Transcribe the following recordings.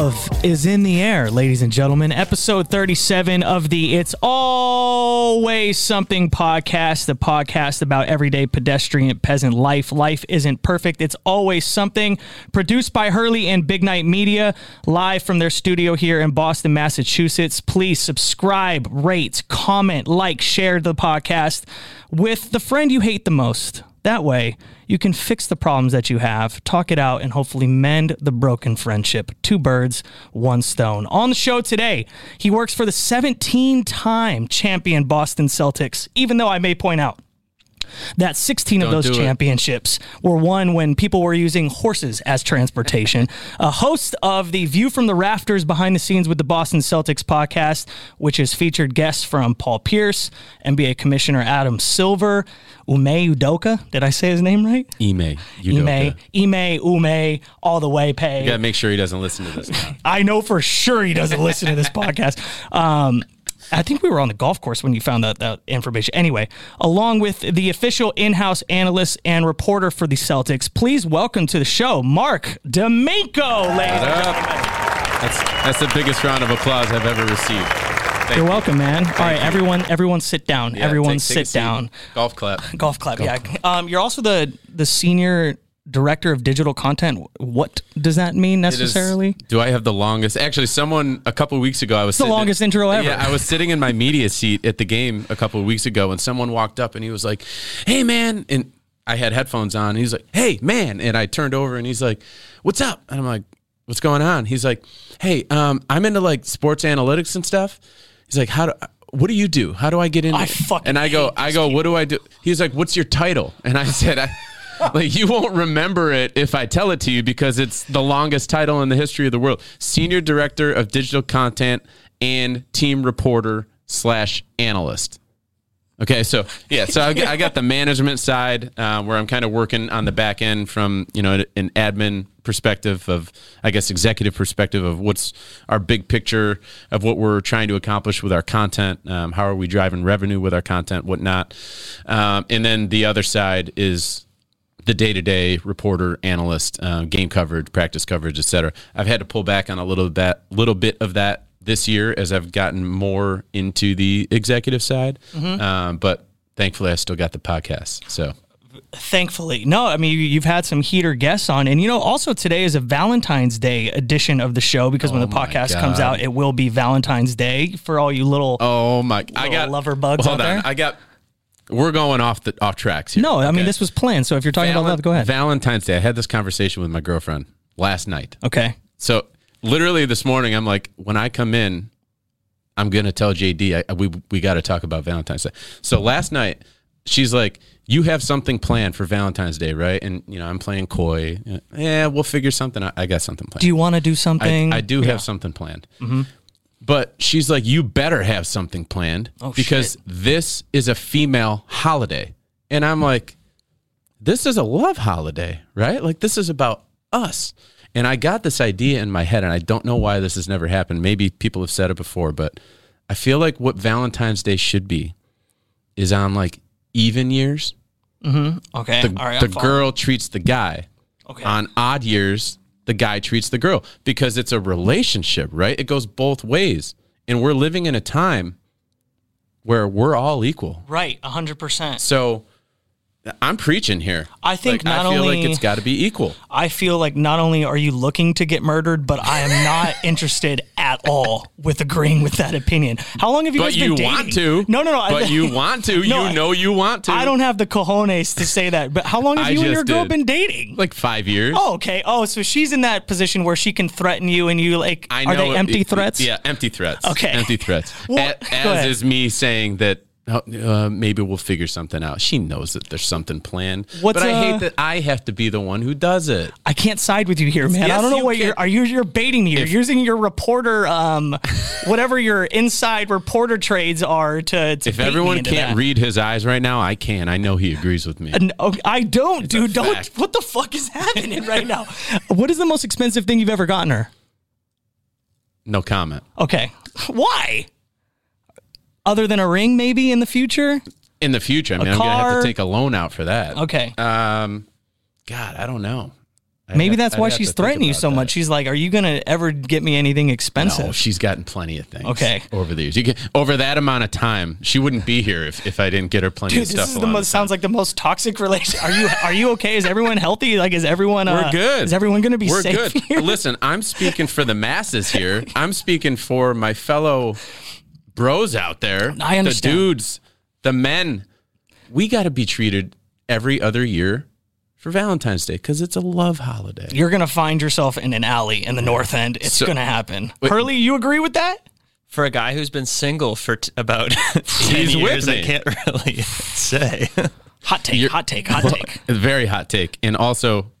Love is in the air, ladies and gentlemen. Episode 37 of the It's Always Something podcast, the podcast about everyday pedestrian peasant life. Life isn't perfect. It's always something. Produced by Hurley and Big Night Media, live from their studio here in Boston, Massachusetts. Please subscribe, rate, comment, like, share the podcast with the friend you hate the most. That way, you can fix the problems that you have, talk it out, and hopefully mend the broken friendship. Two birds, one stone. On the show today, he works for the 17-time champion Boston Celtics, even though I may point out that 16 of those championships were won when people were using horses as transportation. A host of the View from the Rafters Behind the Scenes with the Boston Celtics podcast, which has featured guests from Paul Pierce, NBA Commissioner Adam Silver, Ime Udoka. Did I say his name right? Ime Udoka. Ime, all the way, pay. You got to make sure he doesn't listen to this now. I know for sure he doesn't listen to this podcast. I think we were on the golf course when you found out that information. Anyway, along with the official in-house analyst and reporter for the Celtics, please welcome to the show, Mark D'Amico, ladies and gentlemen. That's the biggest round of applause I've ever received. You're welcome, man. All right, everyone sit down. Yeah, everyone sit down. Golf clap. Golf clap. You're also the senior director of digital content. What does that mean necessarily? Do I have the longest? Actually, a couple of weeks ago, I was the longest intro ever. Yeah, I was sitting in my media seat at the game a couple of weeks ago, and someone walked up and he was like, "Hey, man!" And I had headphones on. And he's like, "Hey, man!" And I turned over and he's like, "What's up?" And I'm like, "What's going on?" He's like, "Hey, I'm into like sports analytics and stuff." He's like, What do you do? How do I get into it? I go. What do I do? He's like, "What's your title?" And I said, Like, you won't remember it if I tell it to you because it's the longest title in the history of the world. Senior Director of Digital Content and Team Reporter / Analyst. Okay, so I got the management side where I'm kind of working on the back end from, an admin perspective of, I guess, executive perspective of what's our big picture of what we're trying to accomplish with our content. How are we driving revenue with our content, whatnot. And then the other side is the day-to-day reporter, analyst, game coverage, practice coverage, et cetera. I've had to pull back on a little bit of that this year as I've gotten more into the executive side. Mm-hmm. But thankfully, I still got the podcast. So, thankfully. No, I mean, you've had some heater guests on. And, also today is a Valentine's Day edition of the show because when the podcast comes out, it will be Valentine's Day for all you little, lover bugs out there. We're going off tracks here. No, I mean, this was planned. So if you're talking about love, go ahead. Valentine's Day. I had this conversation with my girlfriend last night. Okay. So literally this morning, I'm like, when I come in, I'm going to tell JD, we got to talk about Valentine's Day. So last night, she's like, you have something planned for Valentine's Day, right? And, I'm playing coy. Yeah, we'll figure something out. I got something planned. Do you want to do something? I do have something planned. Mm-hmm. But she's like, you better have something planned because this is a female holiday. And I'm like, this is a love holiday, right? Like, this is about us. And I got this idea in my head, and I don't know why this has never happened. Maybe people have said it before, but I feel like what Valentine's Day should be is on, like, even years. Mm-hmm. Okay. The girl treats the guy. Okay. On odd years, the guy treats the girl because it's a relationship, right? It goes both ways. And we're living in a time where we're all equal. Right, 100%. So I'm preaching here. I think I feel like it's got to be equal. I feel like not only are you looking to get murdered, but I am not interested at all with agreeing with that opinion. How long have you guys been dating? But you want to. No. But you want to. No, you want to. I don't have the cojones to say that. But how long have you and your girl been dating? Like 5 years. Oh, okay. Oh, so she's in that position where she can threaten you and you like. Are they empty threats? Yeah, empty threats. Okay, empty threats. Well, as is me saying that. Maybe we'll figure something out. She knows that there's something planned. But I hate that I have to be the one who does it. I can't side with you here, man. Yes, I don't know what you're baiting me. You're using your reporter, whatever your inside reporter trades are to If everyone can't read his eyes right now, I can. I know he agrees with me. No, I don't, dude. Don't. What the fuck is happening right now? What is the most expensive thing you've ever gotten her? No comment. Okay. Why? Other than a ring, maybe in the future? In the future. I mean, I'm going to have to take a loan out for that. Okay. God, I don't know. Maybe that's why she's threatening you so much. She's like, are you going to ever get me anything expensive? No, she's gotten plenty of things over the years. You get, over that amount of time, she wouldn't be here if I didn't get her plenty of stuff. This is the most, sounds like the most toxic relationship. Are you okay? Is everyone healthy? Like, is everyone we're good? Is everyone going to be safe? We're good. Here? Listen, I'm speaking for the masses here. I'm speaking for my fellow bros out there. I understand. The dudes, the men. We got to be treated every other year for Valentine's Day, because it's a love holiday. You're going to find yourself in an alley in the North End. It's going to happen. Wait, Hurley, you agree with that? For a guy who's been single for about 10 years, I can't really say. Hot take. Very hot take. And also,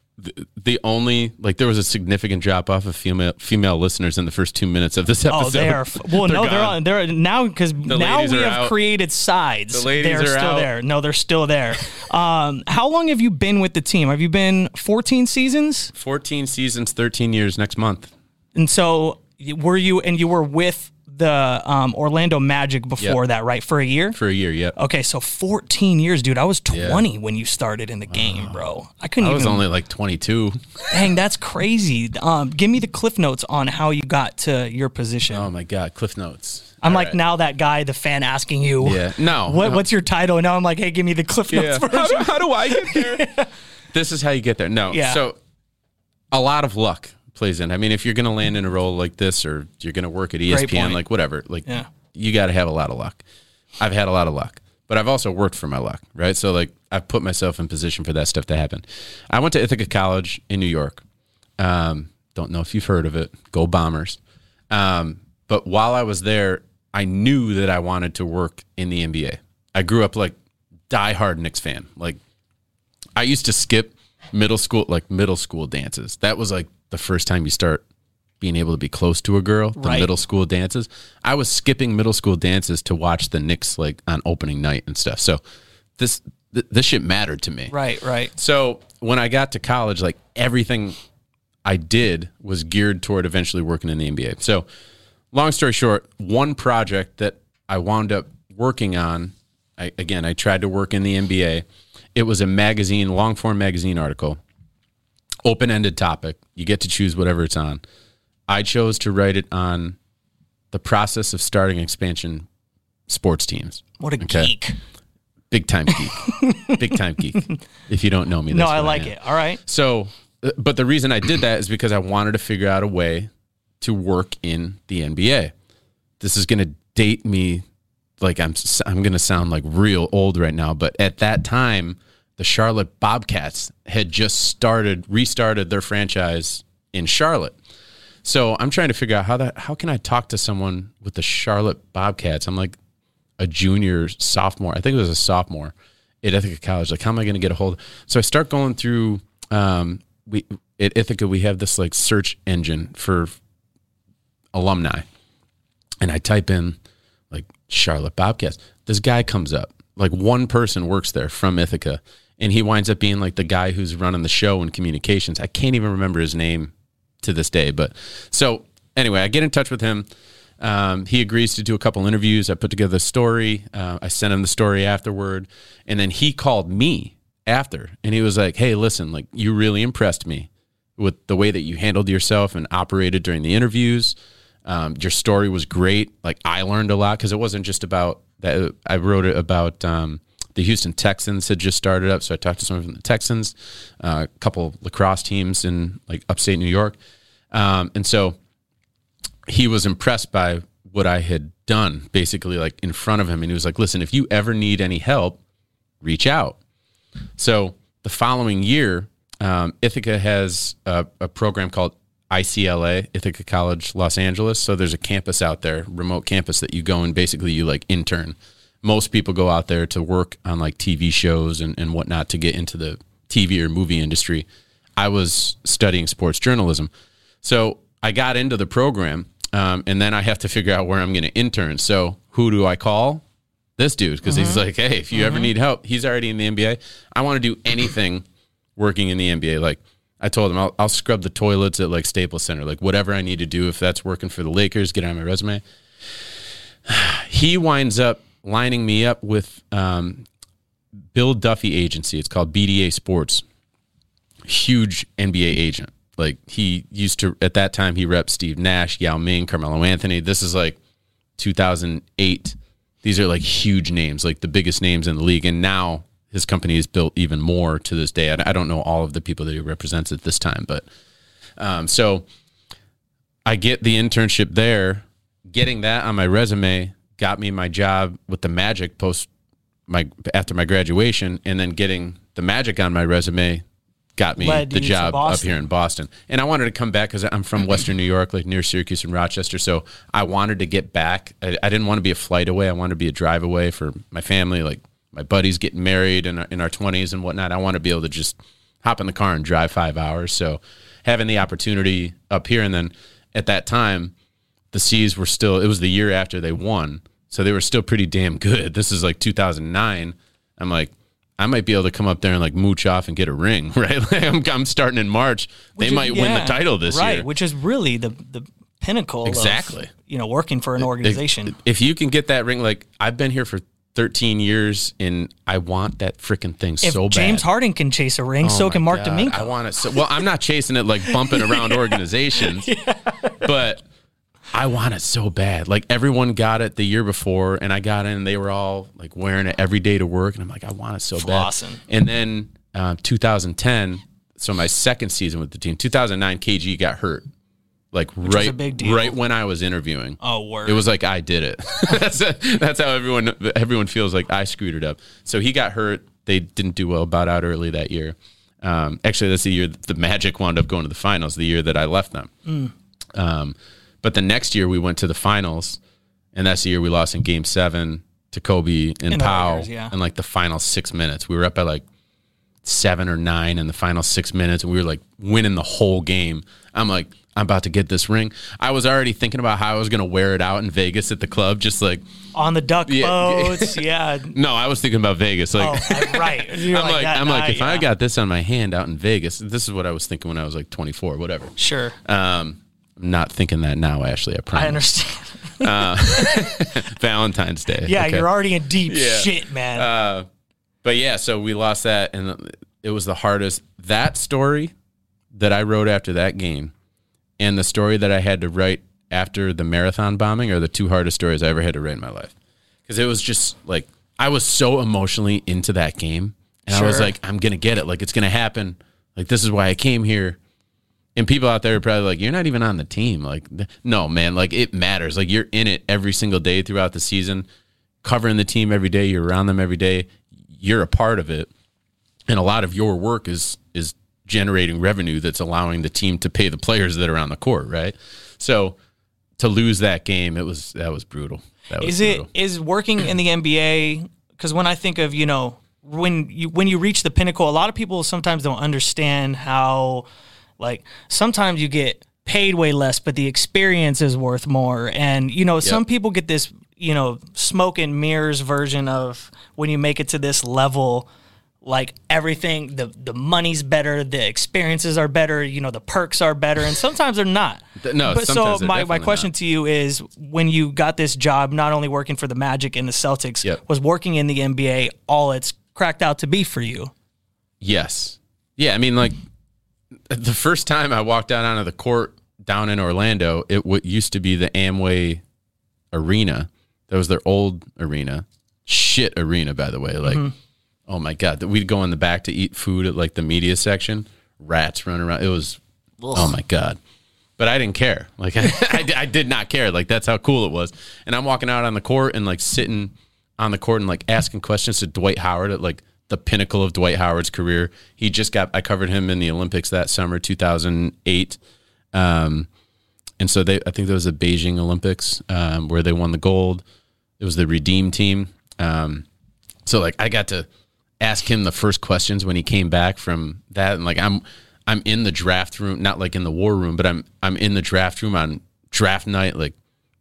the only, like, there was a significant drop-off of female listeners in the first 2 minutes of this episode. Oh, they are. Well, they're now, because now we have created sides. The ladies are still there. No, they're still there. How long have you been with the team? Have you been 14 seasons? 14 seasons, 13 years next month. And so you were with the Orlando Magic before that, right? For a year? For a year, yep. Okay, so 14 years, dude. I was 20 when you started in the game, bro. I was only like 22. Dang, that's crazy. Give me the Cliff Notes on how you got to your position. Oh, my God, Cliff Notes. I'm all like, right. Now that guy, the fan asking you, what's your title? And now I'm like, hey, give me the Cliff Notes version. How do I get there? This is how you get there. No, so a lot of luck plays in. I mean, if you're going to land in a role like this, or you're going to work at ESPN, like whatever, like you got to have a lot of luck. I've had a lot of luck, but I've also worked for my luck, right? So like I've put myself in position for that stuff to happen. I went to Ithaca College in New York. Don't know if you've heard of it. Go Bombers. But while I was there, I knew that I wanted to work in the NBA. I grew up like diehard Knicks fan. Like I used to skip middle school dances. That was like the first time you start being able to be close to a girl, the middle school dances. I was skipping middle school dances to watch the Knicks like on opening night and stuff. So this shit mattered to me. Right. So when I got to college, like everything I did was geared toward eventually working in the NBA. So long story short, one project that I wound up working on, I tried to work in the NBA. It was a magazine, long-form magazine article. Open-ended topic. You get to choose whatever it's on. I chose to write it on the process of starting expansion sports teams. What a geek. Big-time geek. If you don't know me, that's what I am. No, I like it. All right. So, but the reason I did that is because I wanted to figure out a way to work in the NBA. This is going to date me. Like, I'm going to sound like real old right now, but at that time, the Charlotte Bobcats had just restarted their franchise in Charlotte. So I'm trying to figure out how can I talk to someone with the Charlotte Bobcats? I'm like a junior, sophomore. I think it was a sophomore at Ithaca College. Like, how am I going to get a hold? So I start going through, at Ithaca, we have this like search engine for alumni. And I type in like Charlotte Bobcats. This guy comes up. Like one person works there from Ithaca, and he winds up being like the guy who's running the show in communications. I can't even remember his name to this day. But so anyway, I get in touch with him. He agrees to do a couple interviews. I put together a story. I sent him the story afterward. And then he called me after, and he was like, hey, listen, like you really impressed me with the way that you handled yourself and operated during the interviews. Your story was great. Like I learned a lot, because it wasn't just about that. I wrote it about the Houston Texans had just started up. So I talked to someone from the Texans, a couple lacrosse teams in like upstate New York. And so he was impressed by what I had done basically like in front of him. And he was like, listen, if you ever need any help, reach out. So the following year, Ithaca has a program called ICLA, Ithaca College, Los Angeles. So there's a campus out there, remote campus, that you go and basically you like intern. Most people go out there to work on like TV shows and whatnot to get into the TV or movie industry. I was studying sports journalism. So I got into the program, and then I have to figure out where I'm going to intern. So who do I call? This dude, because he's like, hey, if you ever need help, he's already in the NBA. I want to do anything working in the NBA. Like, I told him I'll scrub the toilets at like Staples Center, like whatever I need to do. If that's working for the Lakers, get on my resume. He winds up lining me up with Bill Duffy agency. It's called BDA Sports. huge NBA agent. Like, he used to, at that time, he repped Steve Nash, Yao Ming, Carmelo Anthony. This is like 2008. These are like huge names, like the biggest names in the league. And now his company is built even more to this day. I don't know all of the people that he represents at this time, but so I get the internship there. Getting that on my resume got me my job with the Magic after my graduation, and then getting the Magic on my resume got me the job up here in Boston. And I wanted to come back because I'm from Western New York, like near Syracuse and Rochester. So I wanted to get back. I didn't want to be a flight away. I wanted to be a drive away for my family, like my buddies getting married in our 20s and whatnot. I want to be able to just hop in the car and drive 5 hours. So having the opportunity up here, and then at that time, the C's were still, it was the year after they won, so they were still pretty damn good. This is like 2009. I'm like, I might be able to come up there and like mooch off and get a ring, right? Like I'm starting in March. They might win the title this year. Right, which is really the pinnacle of, you know, working for an organization. If you can get that ring, like I've been here for 13 years and I want that freaking thing so bad. If James Harden can chase a ring, so can Mark Domingo. I want it so, well, I'm not chasing it like bumping around organizations, but I want it so bad. Like everyone got it the year before, and I got in, and they were all like wearing it every day to work, and I'm like, I want it so bad. And then 2010, so my second season with the team. 2009, KG got hurt, like right when I was interviewing. Oh, word! It was like I did it. That's how everyone feels like I screwed it up. So he got hurt. They didn't do well, bowed out early that year. Actually, that's the year that the Magic wound up going to the finals. The year that I left them. But the next year we went to the finals, and that's the year we lost in Game 7 to Kobe and Powell in like the final 6 minutes. We were up by like 7 or 9 in the final 6 minutes, and we were like winning the whole game. I'm like, I'm about to get this ring. I was already thinking about how I was going to wear it out in Vegas at the club, just like on the duck boats. Yeah. No, I was thinking about Vegas. Like, right. If I got this on my hand out in Vegas, this is what I was thinking when I was like 24, whatever. Sure. Not thinking that now, Ashley, I promise. I understand. Valentine's Day. Yeah, okay. You're already in deep shit, man. But yeah, so we lost that, and it was the hardest. That story that I wrote after that game and the story that I had to write after the marathon bombing are the two hardest stories I ever had to write in my life. Because it was just like, I was so emotionally into that game, and I was like, I'm going to get it. Like, it's going to happen. Like, this is why I came here. And people out there are probably like, you're not even on the team. Like, no, man, like it matters. Like you're in it every single day throughout the season, covering the team every day. You're around them every day. You're a part of it. And a lot of your work is generating revenue that's allowing the team to pay the players that are on the court, right? So to lose that game, that was brutal. Is working in the NBA, because when I think of, you know, when you reach the pinnacle, a lot of people sometimes don't understand how – like sometimes you get paid way less, but the experience is worth more. And, you know, some people get this, you know, smoke and mirrors version of when you make it to this level, like everything, the money's better, the experiences are better, you know, the perks are better. And sometimes they're not. So my question to you is, when you got this job, not only working for the Magic and the Celtics, was working in the NBA all it's cracked out to be for you? Yes. Yeah. I mean, like, the first time I walked out onto the court down in Orlando, what used to be the Amway Arena. That was their old arena. Shit arena, by the way. Like, oh, my God. We'd go in the back to eat food at, like, the media section. Rats running around. It was, oh, my God. But I didn't care. Like, I did not care. Like, that's how cool it was. And I'm walking out on the court and, like, sitting on the court and, like, asking questions to Dwight Howard at, like, the pinnacle of Dwight Howard's career. He just got, I covered him in the Olympics that summer, 2008. And so I think that was the Beijing Olympics where they won the gold. It was the Redeem team. So like I got to ask him the first questions when he came back from that. And like, I'm in the draft room, not like in the war room, but I'm in the draft room on draft night. Like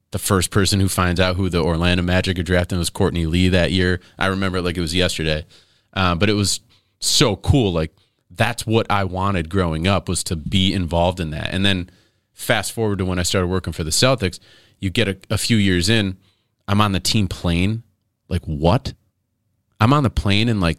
the first person who finds out who the Orlando Magic are drafting was Courtney Lee that year. I remember it like it was yesterday. But it was so cool. Like that's what I wanted growing up, was to be involved in that. And then fast forward to when I started working for the Celtics, you get a few years in, I'm on the team plane. Like what? I'm on the plane and like,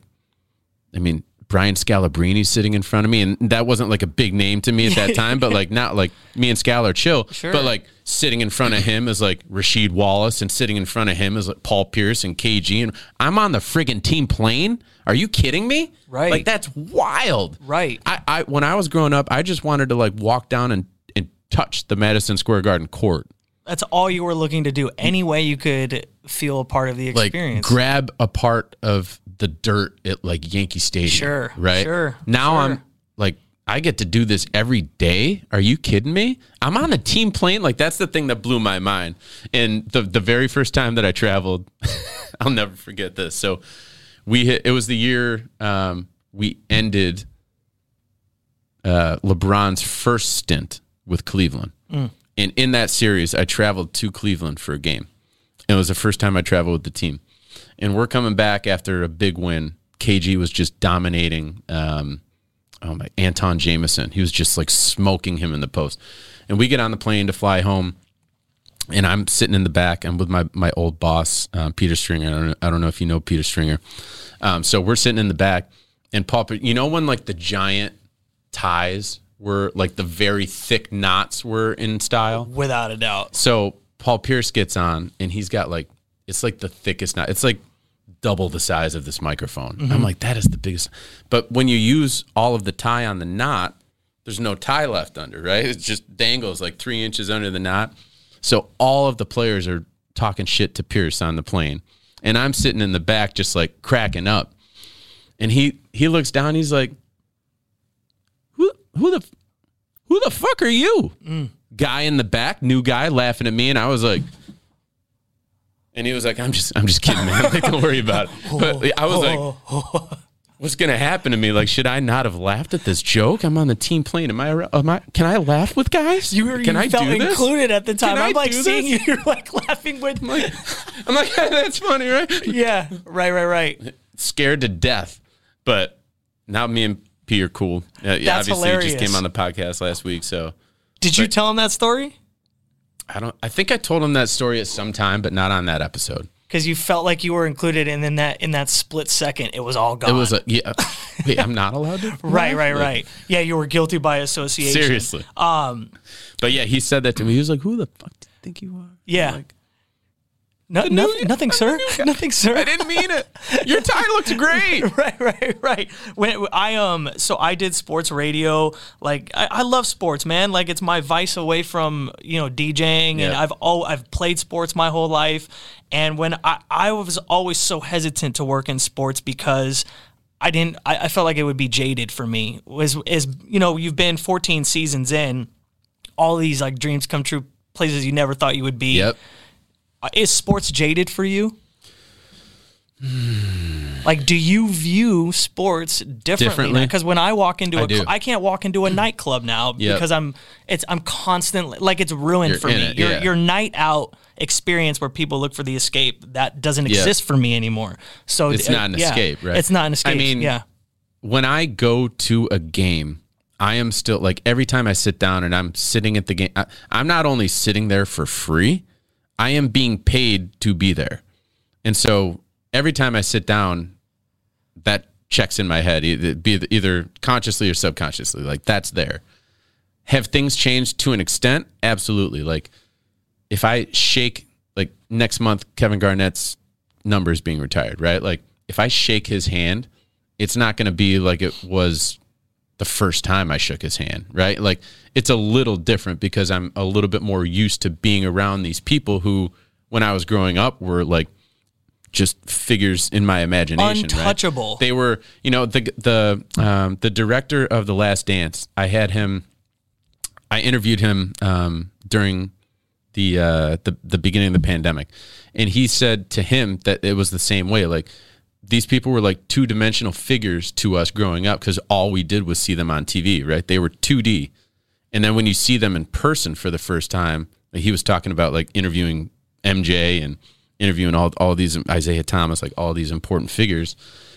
I mean, Brian Scalabrine sitting in front of me, and that wasn't like a big name to me at that time, but like not like me and Scal are chill, sure. But like sitting in front of him is like Rasheed Wallace, and sitting in front of him is like Paul Pierce and KG, and I'm on the friggin' team plane. Are you kidding me? Right. Like that's wild. Right. I when I was growing up, I just wanted to like walk down and touch the Madison Square Garden court. That's all you were looking to do. Any way you could feel a part of the experience. Like grab a part of the dirt at like Yankee Stadium. Sure. Right? Sure. Now sure. I'm like, I get to do this every day. Are you kidding me? I'm on a team plane. Like that's the thing that blew my mind. And the very first time that I traveled, I'll never forget this. So it was the year we ended LeBron's first stint with Cleveland. Mm. And in that series, I traveled to Cleveland for a game. And it was the first time I traveled with the team. And we're coming back after a big win. KG was just dominating Anton Jamison. He was just like smoking him in the post. And we get on the plane to fly home. And I'm sitting in the back. I'm with my old boss, Peter Stringer. I don't know if you know Peter Stringer. So we're sitting in the back. And Paul, you know when like the giant ties were like the very thick knots were in style? Without a doubt. So Paul Pierce gets on and he's got like, it's like the thickest knot. It's like double the size of this microphone. Mm-hmm. I'm like, that is the biggest. But when you use all of the tie on the knot, there's no tie left under, right? It just dangles like 3 inches under the knot. So all of the players are talking shit to Pierce on the plane. And I'm sitting in the back just like cracking up. And he looks down, he's like, Who the fuck are you? Mm. Guy in the back, new guy laughing at me, and I was like, and he was like, I'm just kidding, man. Like, don't worry about it. But I was like, what's gonna happen to me? Like, should I not have laughed at this joke? I'm on the team plane. Am I? Can I laugh with guys? You felt included at the time. I'm like seeing you. You're like laughing with. I'm like, that's funny, right? Yeah, right. Scared to death, but now me and P are cool. That's obviously hilarious. He just came on the podcast last week. So, did you tell him that story? I think I told him that story at some time, but not on that episode. Because you felt like you were included, and then in that split second, it was all gone. It was wait, I'm not allowed to. Right. Yeah, you were guilty by association. Seriously. But yeah, he said that to me. He was like, "Who the fuck do you think you are?" Yeah. Like, Nothing, sir. I didn't mean it. Your tie looks great. Right. When I so I did sports radio. Like I love sports, man. Like it's my vice away from DJing, and I've played sports my whole life. And when I was always so hesitant to work in sports because I felt like it would be jaded for me. As you've been 14 seasons in, all these like dreams come true, places you never thought you would be. Yep. Is sports jaded for you? Like, do you view sports differently? Because when I walk into I can't walk into a nightclub now because I'm constantly like it's ruined for me. Your night out experience where people look for the escape that doesn't exist for me anymore. So it's not an escape, right? It's not an escape. I mean, when I go to a game, I am still like every time I sit down and I'm sitting at the game, I'm not only sitting there for free. I am being paid to be there. And so every time I sit down, that checks in my head, either consciously or subconsciously. Like, that's there. Have things changed to an extent? Absolutely. Like, if I shake, like, next month, Kevin Garnett's number is being retired, right? Like, if I shake his hand, it's not going to be like it was the first time I shook his hand, right? Like it's a little different because I'm a little bit more used to being around these people who, when I was growing up, were like just figures in my imagination. Untouchable. Right? They were, the director of The Last Dance. I interviewed him during the beginning of the pandemic, and he said to him that it was the same way, like. These people were like two-dimensional figures to us growing up because all we did was see them on TV, right? They were 2D. And then when you see them in person for the first time, he was talking about like interviewing MJ and interviewing all these, Isaiah Thomas, like all these important figures.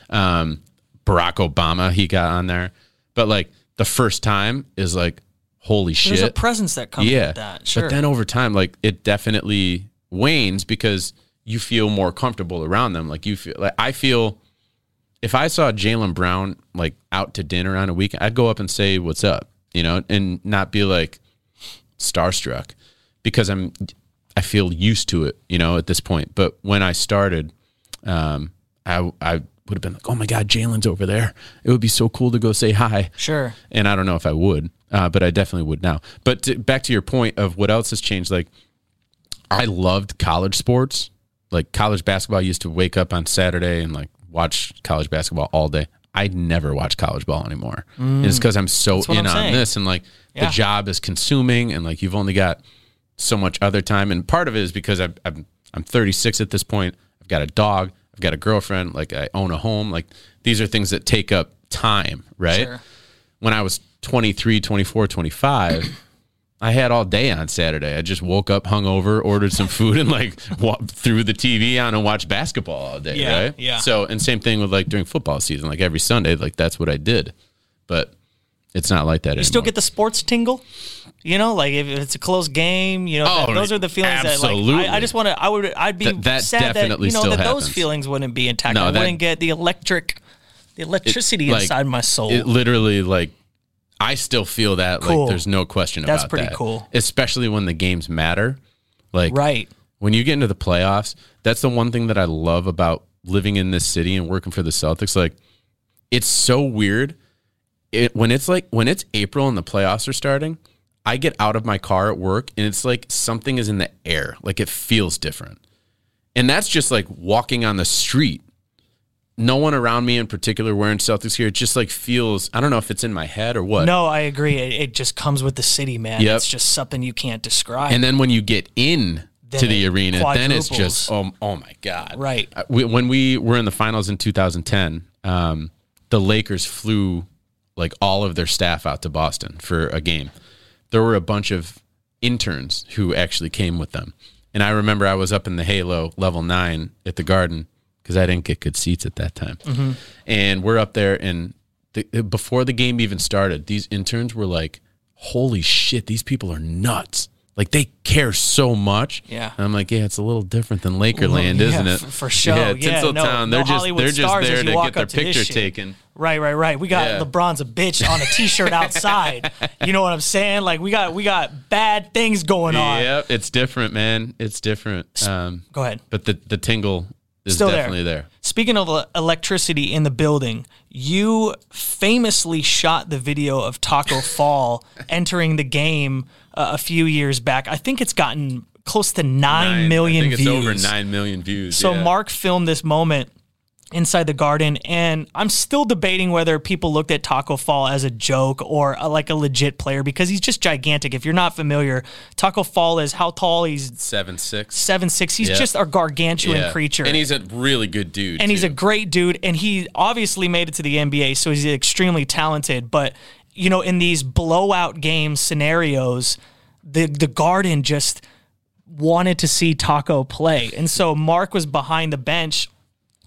Barack Obama, he got on there. But like the first time is like, holy shit. There's a presence that comes with that, sure. But then over time, like it definitely wanes because you feel more comfortable around them. Like I feel if I saw Jaylen Brown like out to dinner on a weekend, I'd go up and say what's up, you know, and not be like starstruck because I feel used to it, you know, at this point. But when I started, I would have been like, oh my God, Jaylen's over there. It would be so cool to go say hi. Sure. And I don't know if I would, but I definitely would now. But back to your point of what else has changed. Like, I loved college sports. Like, college basketball, I used to wake up on Saturday and like watch college basketball all day. I never watch college ball anymore. And it's because I'm so in on this, and like the job is consuming, and like you've only got so much other time. And part of it is because I'm 36 at this point. I've got a dog. I've got a girlfriend. Like, I own a home. Like, these are things that take up time, right? Sure. When I was 23, 24, 25, I had all day on Saturday. I just woke up hungover, ordered some food, and like walked through the TV on and watched basketball all day, right? Yeah. So, and same thing with like during football season. Like, every Sunday, like that's what I did. But it's not like that anymore. You still get the sports tingle? You know, like if it's a close game, you know, those are the feelings that, like, I just want to, I'd be sad that, you know, that happens. Those feelings wouldn't be intact. No, I wouldn't get the electricity inside my soul. It literally, like, I still feel that, like, there's no question about that. That's pretty cool. Especially when the games matter. Like, when you get into the playoffs, that's the one thing that I love about living in this city and working for the Celtics. Like, it's so weird. When it's April and the playoffs are starting, I get out of my car at work and it's like something is in the air. Like, it feels different. And that's just like walking on the street. No one around me in particular wearing Celtics gear. It just like feels, I don't know if it's in my head or what. No, I agree. It just comes with the city, man. Yep. It's just something you can't describe. And then when you get in to the arena, then it's just, oh my God. Right. When we were in the finals in 2010, the Lakers flew like all of their staff out to Boston for a game. There were a bunch of interns who actually came with them. And I remember I was up in the Halo level 9 at the Garden because I didn't get good seats at that time. Mm-hmm. And we're up there, and before the game even started, these interns were like, holy shit, these people are nuts. Like, they care so much. Yeah. And I'm like, yeah, it's a little different than Lakerland, isn't it? For sure. Yeah, Tinseltown. They're just there to get their picture taken. Right. We got LeBron's a bitch on a T-shirt outside. You know what I'm saying? Like, we got bad things going on. Yep, it's different, man. It's different. Go ahead. But the tingle is still definitely there. Speaking of electricity in the building, you famously shot the video of Taco Fall entering the game a few years back. I think it's gotten close to 9 million views. It's over 9 million views. So Mark filmed this moment inside the Garden, and I'm still debating whether people looked at Taco Fall as a joke or like a legit player, because he's just gigantic. If you're not familiar, Taco Fall is how tall? He's 7'6". 7'6". He's just a gargantuan creature. And he's a really good dude. And he's a great dude, and he obviously made it to the NBA, so he's extremely talented. But, you know, in these blowout game scenarios, the Garden just wanted to see Taco play. And so Mark was behind the bench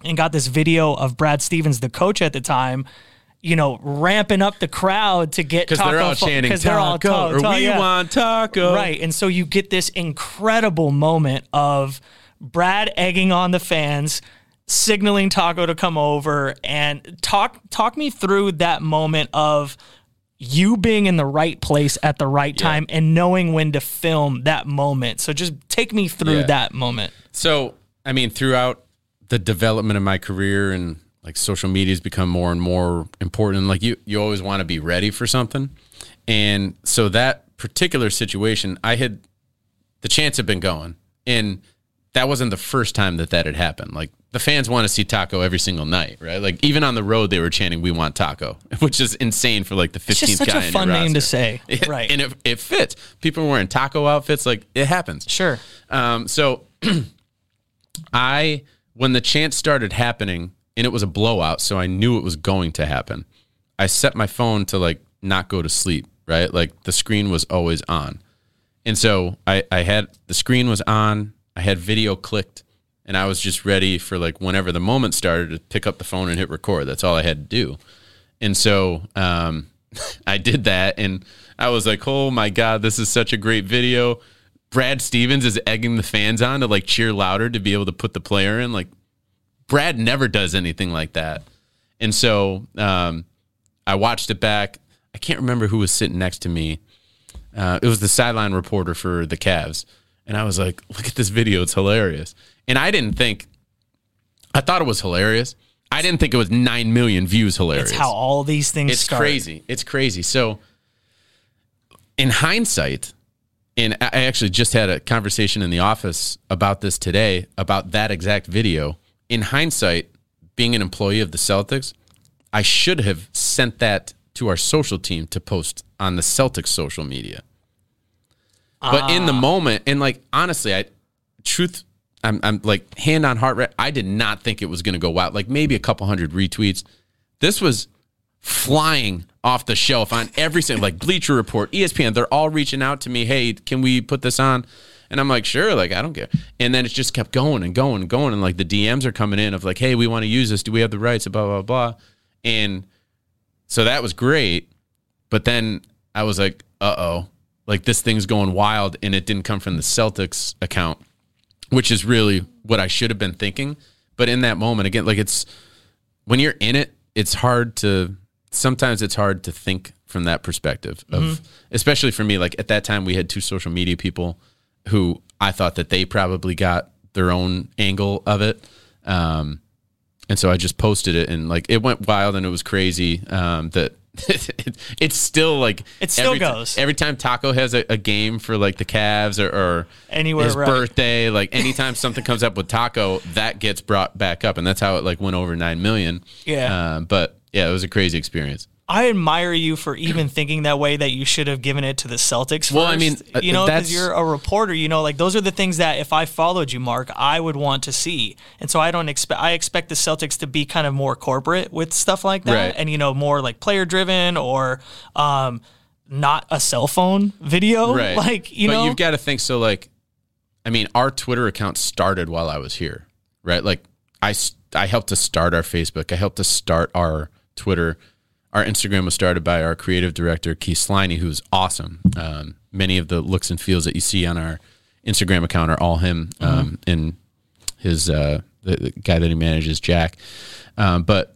and got this video of Brad Stevens, the coach at the time, you know, ramping up the crowd to get Taco. Because they're all chanting, Taco, we want Taco. Right, and so you get this incredible moment of Brad egging on the fans, signaling Taco to come over, and talk me through that moment of you being in the right place at the right time and knowing when to film that moment. So just take me through that moment. So, I mean, throughout the development of my career, and like social media has become more and more important. Like, you always want to be ready for something. And so that particular situation, the chance had been going, and that wasn't the first time that had happened. Like, the fans want to see Taco every single night, right? Like, even on the road, they were chanting, "We want Taco," which is insane for like the 15th guy. It's just such a fun name to say, right? And it fits. People are wearing Taco outfits. Like, it happens. Sure. So when the chance started happening, and it was a blowout, so I knew it was going to happen, I set my phone to like not go to sleep, right? Like, the screen was always on. And so I had, the screen was on, I had video clicked, and I was just ready for like whenever the moment started to pick up the phone and hit record. That's all I had to do. And so I did that, and I was like, oh my God, this is such a great video. Brad Stevens is egging the fans on to like cheer louder to be able to put the player in. Like, Brad never does anything like that. And so I watched it back. I can't remember who was sitting next to me. It was the sideline reporter for the Cavs. And I was like, look at this video. It's hilarious. And I thought it was hilarious. I didn't think it was 9 million views hilarious. It's how all these things start. It's crazy. So in hindsight, and I actually just had a conversation in the office about this today, about that exact video. In hindsight, being an employee of the Celtics, I should have sent that to our social team to post on the Celtics social media. But in the moment, and like, honestly, I'm like, hand on heart, I did not think it was going to go wild. Like maybe a couple hundred retweets. This was flying off the shelf on every single, like Bleacher Report, ESPN, they're all reaching out to me. Hey, can we put this on? And I'm like, sure. Like, I don't care. And then it just kept going and going and going. And like the DMs are coming in of like, hey, we want to use this. Do we have the rights? Blah, blah, blah. And so that was great. But then I was like, uh-oh, like this thing's going wild. And it didn't come from the Celtics account, which is really what I should have been thinking. But in that moment, again, like it's, when you're in it, sometimes it's hard to think from that perspective of, especially for me, like at that time we had two social media people who I thought that they probably got their own angle of it. And so I just posted it and like, it went wild and it was crazy. That it's still like, it still goes every time Taco has a game for like the Cavs or anywhere, his birthday, like anytime something comes up with Taco that gets brought back up. And that's how it like went over 9 million. Yeah. But yeah, it was a crazy experience. I admire you for even thinking that way, that you should have given it to the Celtics first. Well, I mean, you know, because you're a reporter, you know, like those are the things that if I followed you, Mark, I would want to see. And so I expect the Celtics to be kind of more corporate with stuff like that. Right. And, you know, more like player driven or not a cell phone video. Right. Like, you know, you've got to think. So like, I mean, our Twitter account started while I was here, right? Like I helped to start our Facebook. I helped to start our Twitter. Our Instagram was started by our creative director, Keith Sliney, who's awesome. Many of the looks and feels that you see on our Instagram account are all him and his the guy that he manages, Jack. But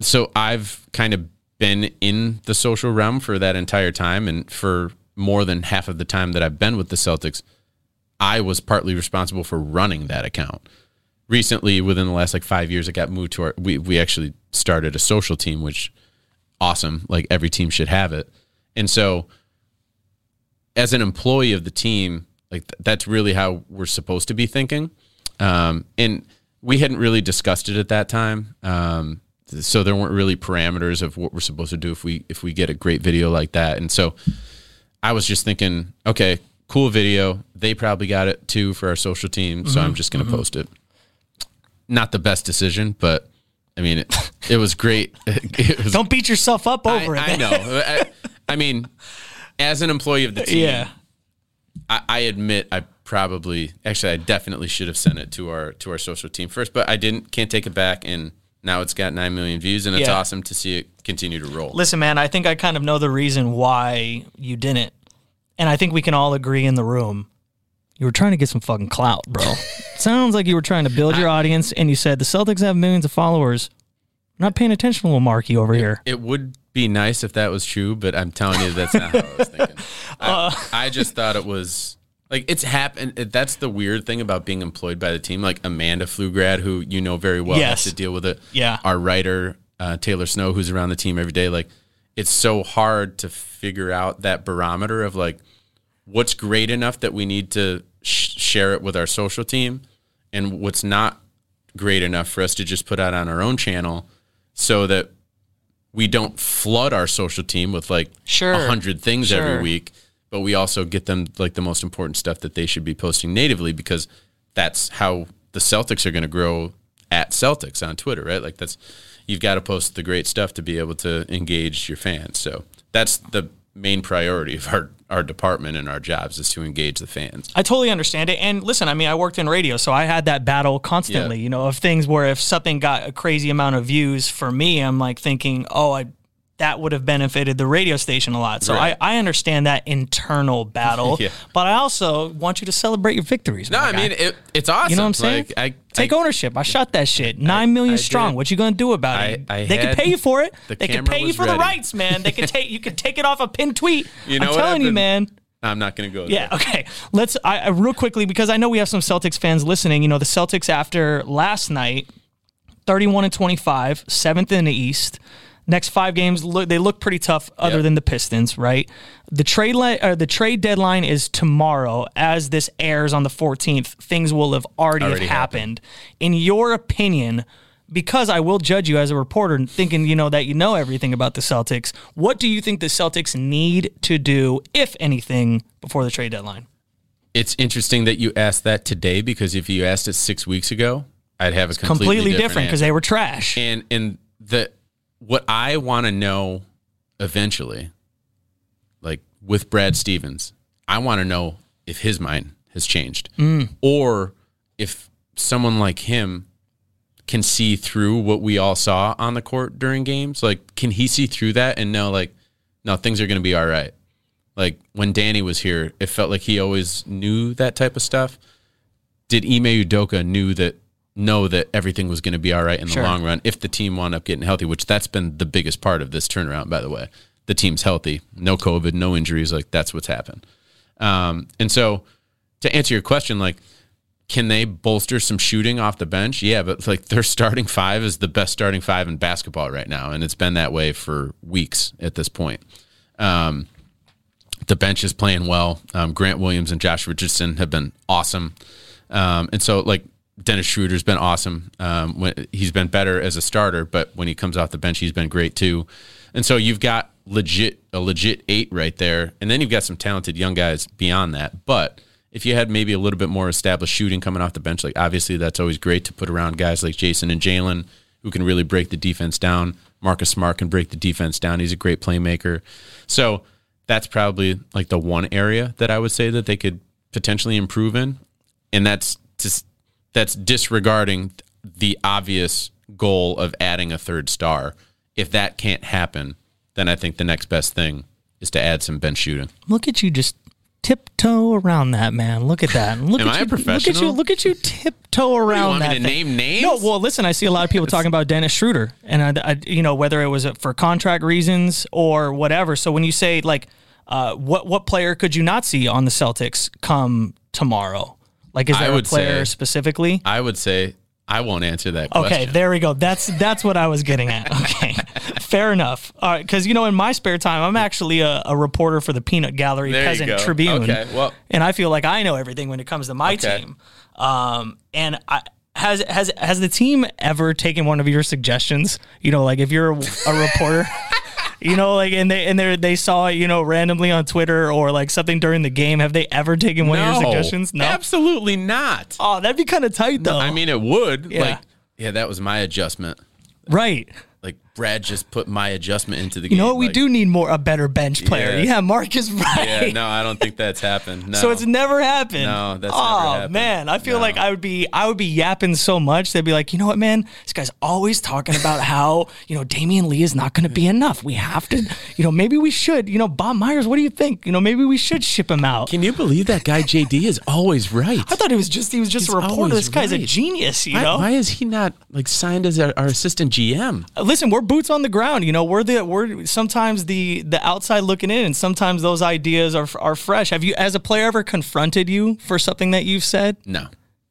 so I've kind of been in the social realm for that entire time, and for more than half of the time that I've been with the Celtics, I was partly responsible for running that account. Recently, within the last like 5 years, it got moved to we actually started a social team, which awesome. Like every team should have it. And so as an employee of the team, like that's really how we're supposed to be thinking. And we hadn't really discussed it at that time. So there weren't really parameters of what we're supposed to do if we get a great video like that. And so I was just thinking, okay, cool video. They probably got it too for our social team. So I'm just going to post it. Not the best decision, but I mean, it was great. Don't beat yourself up over it. I know. I mean, as an employee of the team, I admit I definitely should have sent it to our social team first, but I didn't. Can't take it back, and now it's got 9 million views, and it's awesome to see it continue to roll. Listen, man, I think I kind of know the reason why you didn't, and I think we can all agree in the room. You were trying to get some fucking clout, bro. Sounds like you were trying to build your audience, and you said, the Celtics have millions of followers. I'm not paying attention to little Marky over here. It would be nice if that was true, but I'm telling you that's not how I was thinking. I just thought it was, like, it's happened. That's the weird thing about being employed by the team. Like, Amanda Flugrad, who you know very well, has to deal with it. Yeah. Our writer, Taylor Snow, who's around the team every day. Like, it's so hard to figure out that barometer of, like, what's great enough that we need to share it with our social team, and what's not great enough for us to just put out on our own channel, so that we don't flood our social team with like 100 things every week, but we also get them like the most important stuff that they should be posting natively, because that's how the Celtics are going to grow, at Celtics on Twitter, right? Like you've got to post the great stuff to be able to engage your fans. So that's the main priority of our department and our jobs, is to engage the fans. I totally understand it. And listen, I mean, I worked in radio, so I had that battle constantly, you know, of things where if something got a crazy amount of views for me, I'm like thinking, that would have benefited the radio station a lot. So I understand that internal battle, but I also want you to celebrate your victories. No, I mean, it's awesome. You know what I'm saying? Like, Take ownership. I shot that shit. 9 million strong. What you gonna do about it? They can pay you for it. They can pay you for the rights, man. They can take. You can take it off a pinned tweet. You know I'm telling you, man. I'm not going to go there. Yeah, okay. Let's real quickly, because I know we have some Celtics fans listening. You know, the Celtics after last night, 31-25, seventh in the East. Next 5 games, they look pretty tough other than the Pistons, right? The trade deadline is tomorrow. As this airs on the 14th, things will have already happened. In your opinion, because I will judge you as a reporter and thinking, you know, that you know everything about the Celtics, what do you think the Celtics need to do, if anything, before the trade deadline? It's interesting that you asked that today, because if you asked it 6 weeks ago, I'd have a completely different, because they were trash. And what I want to know eventually, like with Brad Stevens, I want to know if his mind has changed or if someone like him can see through what we all saw on the court during games. Like, can he see through that and know, like, no, things are going to be all right? Like, when Danny was here, it felt like he always knew that type of stuff. Did Ime Udoka know that everything was going to be all right in the long run if the team wound up getting healthy, which that's been the biggest part of this turnaround, by the way. The team's healthy. No COVID, no injuries. Like, that's what's happened. And so, to answer your question, like, can they bolster some shooting off the bench? Yeah, but like their starting five is the best starting five in basketball right now, and it's been that way for weeks at this point. The bench is playing well. Grant Williams and Josh Richardson have been awesome. And so like Dennis Schroeder's been awesome. He's been better as a starter, but when he comes off the bench, he's been great too. And so you've got a legit 8 right there, and then you've got some talented young guys beyond that, but if you had maybe a little bit more established shooting coming off the bench, like obviously that's always great to put around guys like Jason and Jaylen, who can really break the defense down. Marcus Smart can break the defense down. He's a great playmaker. So that's probably like the one area that I would say that they could potentially improve in. And that's disregarding the obvious goal of adding a third star. If that can't happen, then I think the next best thing is to add some bench shooting. Look at you just tiptoe around that, man. Look at that. Am I a professional? Look at you tiptoe around that. Name names? No, well, listen, I see a lot of people talking about Dennis Schroeder, and I, you know, whether it was for contract reasons or whatever. So when you say like, what player could you not see on the Celtics come tomorrow? Like, is there a player specifically? I would say I won't answer that question. Okay, there we go. That's what I was getting at. Okay. Fair enough. All right, because, you know, in my spare time, I'm actually a reporter for the Peanut Gallery Peasant Tribune. Okay, well, and I feel like I know everything when it comes to my team. And has the team ever taken one of your suggestions? You know, like if you're a reporter, you know, like and they saw it, you know, randomly on Twitter or like something during the game. Have they ever taken one of your suggestions? No, absolutely not. Oh, that'd be kind of tight, though. No, I mean, it would. Yeah. Like, yeah, that was my adjustment. Right. Like, Brad just put my adjustment into the game. You know what? Like, we do need a better bench player. Yeah, Mark is right. Yeah, no, I don't think that's happened. No. So it's never happened. No, that's never happened. Oh, man, I feel like I would be yapping so much. They'd be like, you know what, man? This guy's always talking about how, you know, Damian Lee is not going to be enough. We have to, you know, maybe we should. You know, Bob Myers, what do you think? You know, maybe we should ship him out. Can you believe that guy JD is always right? I thought he was just a reporter. This guy's a genius, you know? Why is he not, like, signed as our assistant GM? Listen, we're boots on the ground. You know, we're sometimes the outside looking in, and sometimes those ideas are fresh. Have you, as a player, ever confronted you for something that you've said? No.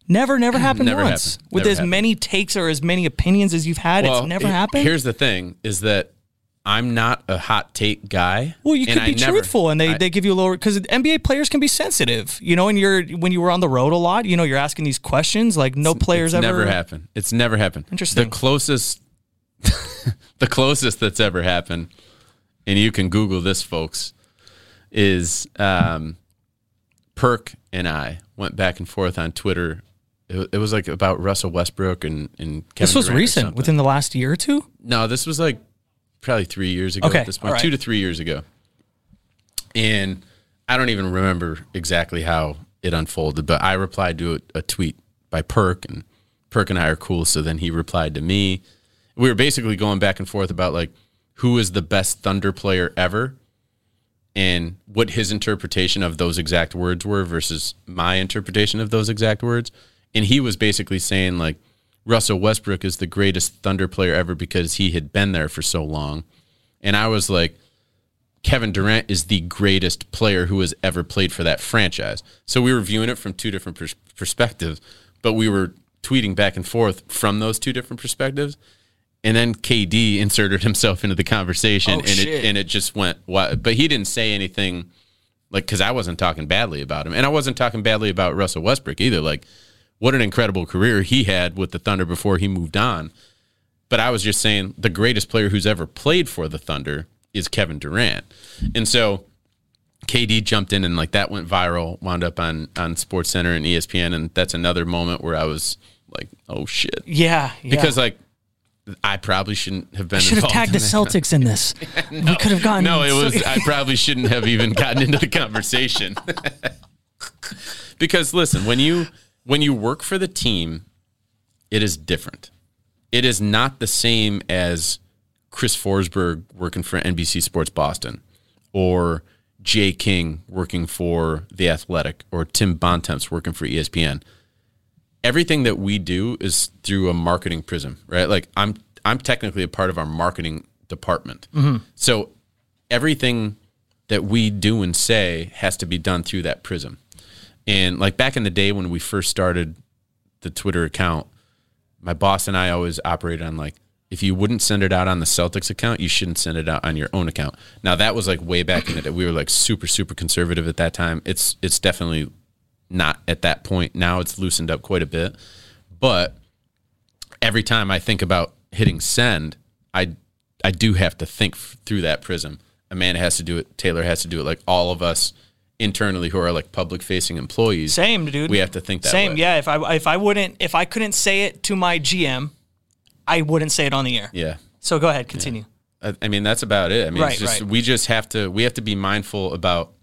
Never happened never once. Happened. With never as happened. Many takes or as many opinions as you've had, well, it's never happened? Here's the thing, is that I'm not a hot take guy. Well, you could be truthful, and they give you a little, because NBA players can be sensitive, you know, and when you were on the road a lot, you know, you're asking these questions, like no players ever. It's never happened. It's never happened. Interesting. The closest that's ever happened, and you can Google this, folks, is Perk and I went back and forth on Twitter. It was like about Russell Westbrook and Kevin Durant. This was recent, within the last year or two? No, this was like probably 3 years ago at this point, 2 to 3 years ago. And I don't even remember exactly how it unfolded, but I replied to a tweet by Perk, and Perk and I are cool, so then he replied to me. We were basically going back and forth about, like, who is the best Thunder player ever and what his interpretation of those exact words were versus my interpretation of those exact words. And he was basically saying, like, Russell Westbrook is the greatest Thunder player ever because he had been there for so long. And I was like, Kevin Durant is the greatest player who has ever played for that franchise. So we were viewing it from two different perspectives, but we were tweeting back and forth from those two different perspectives. And then KD inserted himself into the conversation, and it just went wild. But he didn't say anything, like, because I wasn't talking badly about him, and I wasn't talking badly about Russell Westbrook either. Like, what an incredible career he had with the Thunder before he moved on. But I was just saying the greatest player who's ever played for the Thunder is Kevin Durant. And so KD jumped in, and like that went viral, wound up on SportsCenter and ESPN. And that's another moment where I was like, oh shit. Yeah. Because like I probably shouldn't have been involved. I should have tagged the Celtics in this. No, we could have gotten. No, it was, I probably shouldn't have even gotten into the conversation. Because listen, when you work for the team, it is different. It is not the same as Chris Forsberg working for NBC Sports Boston, or Jay King working for The Athletic, or Tim Bontemps working for ESPN. Everything that we do is through a marketing prism, right? Like I'm technically a part of our marketing department. Mm-hmm. So everything that we do and say has to be done through that prism. And like back in the day when we first started the Twitter account, my boss and I always operated on like, if you wouldn't send it out on the Celtics account, you shouldn't send it out on your own account. Now that was like way back in the day. We were like super, super conservative at that time. It's definitely not at that point. Now it's loosened up quite a bit. But every time I think about hitting send, I do have to think through that prism. Amanda has to do it. Taylor has to do it. Like all of us internally who are like public facing employees. Same, dude. We have to think that way. Yeah. If I couldn't say it to my GM, I wouldn't say it on the air. Yeah. So go ahead, continue. Yeah. I mean, that's about it. I mean, right, it's just, right. we have to be mindful about.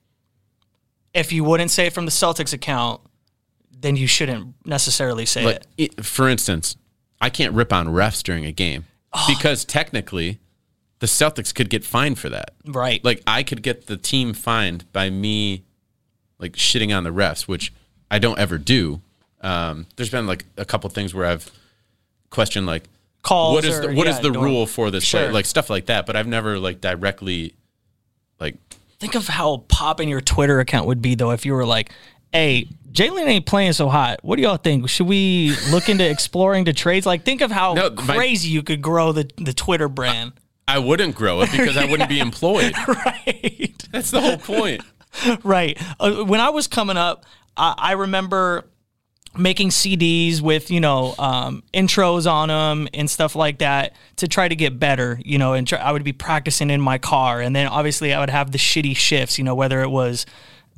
If you wouldn't say it from the Celtics account, then you shouldn't necessarily say like, it. For instance, I can't rip on refs during a game because technically the Celtics could get fined for that. Right. Like, I could get the team fined by me, like, shitting on the refs, which I don't ever do. There's been, like, a couple things where I've questioned, like, calls what is the rule for this play? Like, stuff like that. But I've never, like, directly, like... Think of how popping your Twitter account would be, though, if you were like, hey, Jaylen ain't playing so hot. What do y'all think? Should we look into exploring the trades? Like, think of how crazy you could grow the Twitter brand. I wouldn't grow it because I wouldn't be employed. Right. That's the whole point. Right. When I was coming up, I remember making CDs with, you know, intros on them and stuff like that to try to get better, you know, and I would be practicing in my car. And then obviously I would have the shitty shifts, you know, whether it was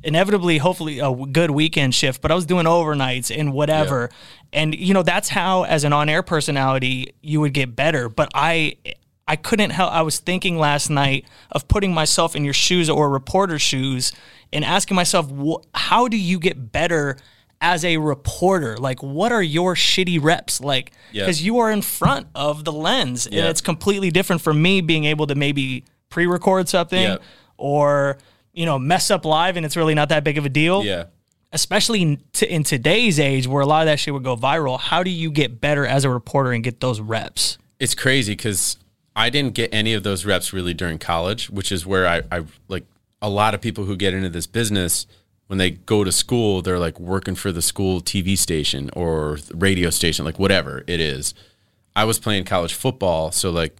inevitably, hopefully a good weekend shift, but I was doing overnights and whatever. Yeah. And, you know, that's how as an on-air personality, you would get better. But I couldn't help. I was thinking last night of putting myself in your shoes or reporter shoes and asking myself, how do you get better as a reporter? Like, what are your shitty reps like? Because you are in front of the lens, and it's completely different from me being able to maybe pre-record something or, you know, mess up live, and it's really not that big of a deal. Yeah. Especially in today's age where a lot of that shit would go viral. How do you get better as a reporter and get those reps? It's crazy because I didn't get any of those reps really during college, which is where I like a lot of people who get into this business, when they go to school, they're like working for the school TV station or radio station, like whatever it is. I was playing college football. So like,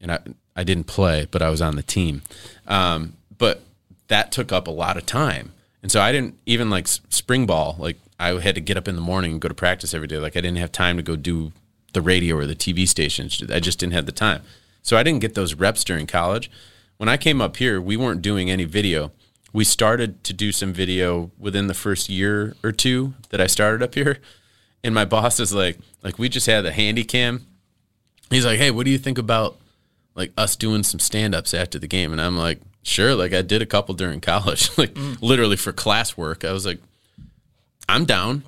and I didn't play, but I was on the team. But that took up a lot of time. And so I didn't even like spring ball. Like I had to get up in the morning and go to practice every day. Like I didn't have time to go do the radio or the TV stations. I just didn't have the time. So I didn't get those reps during college. When I came up here, we weren't doing any video. We started to do some video within the first year or two that I started up here. And my boss is like we just had a handy cam. He's like, hey, what do you think about like us doing some stand-ups after the game? And I'm like, sure. Like I did a couple during college, like literally for classwork. I was like, I'm down.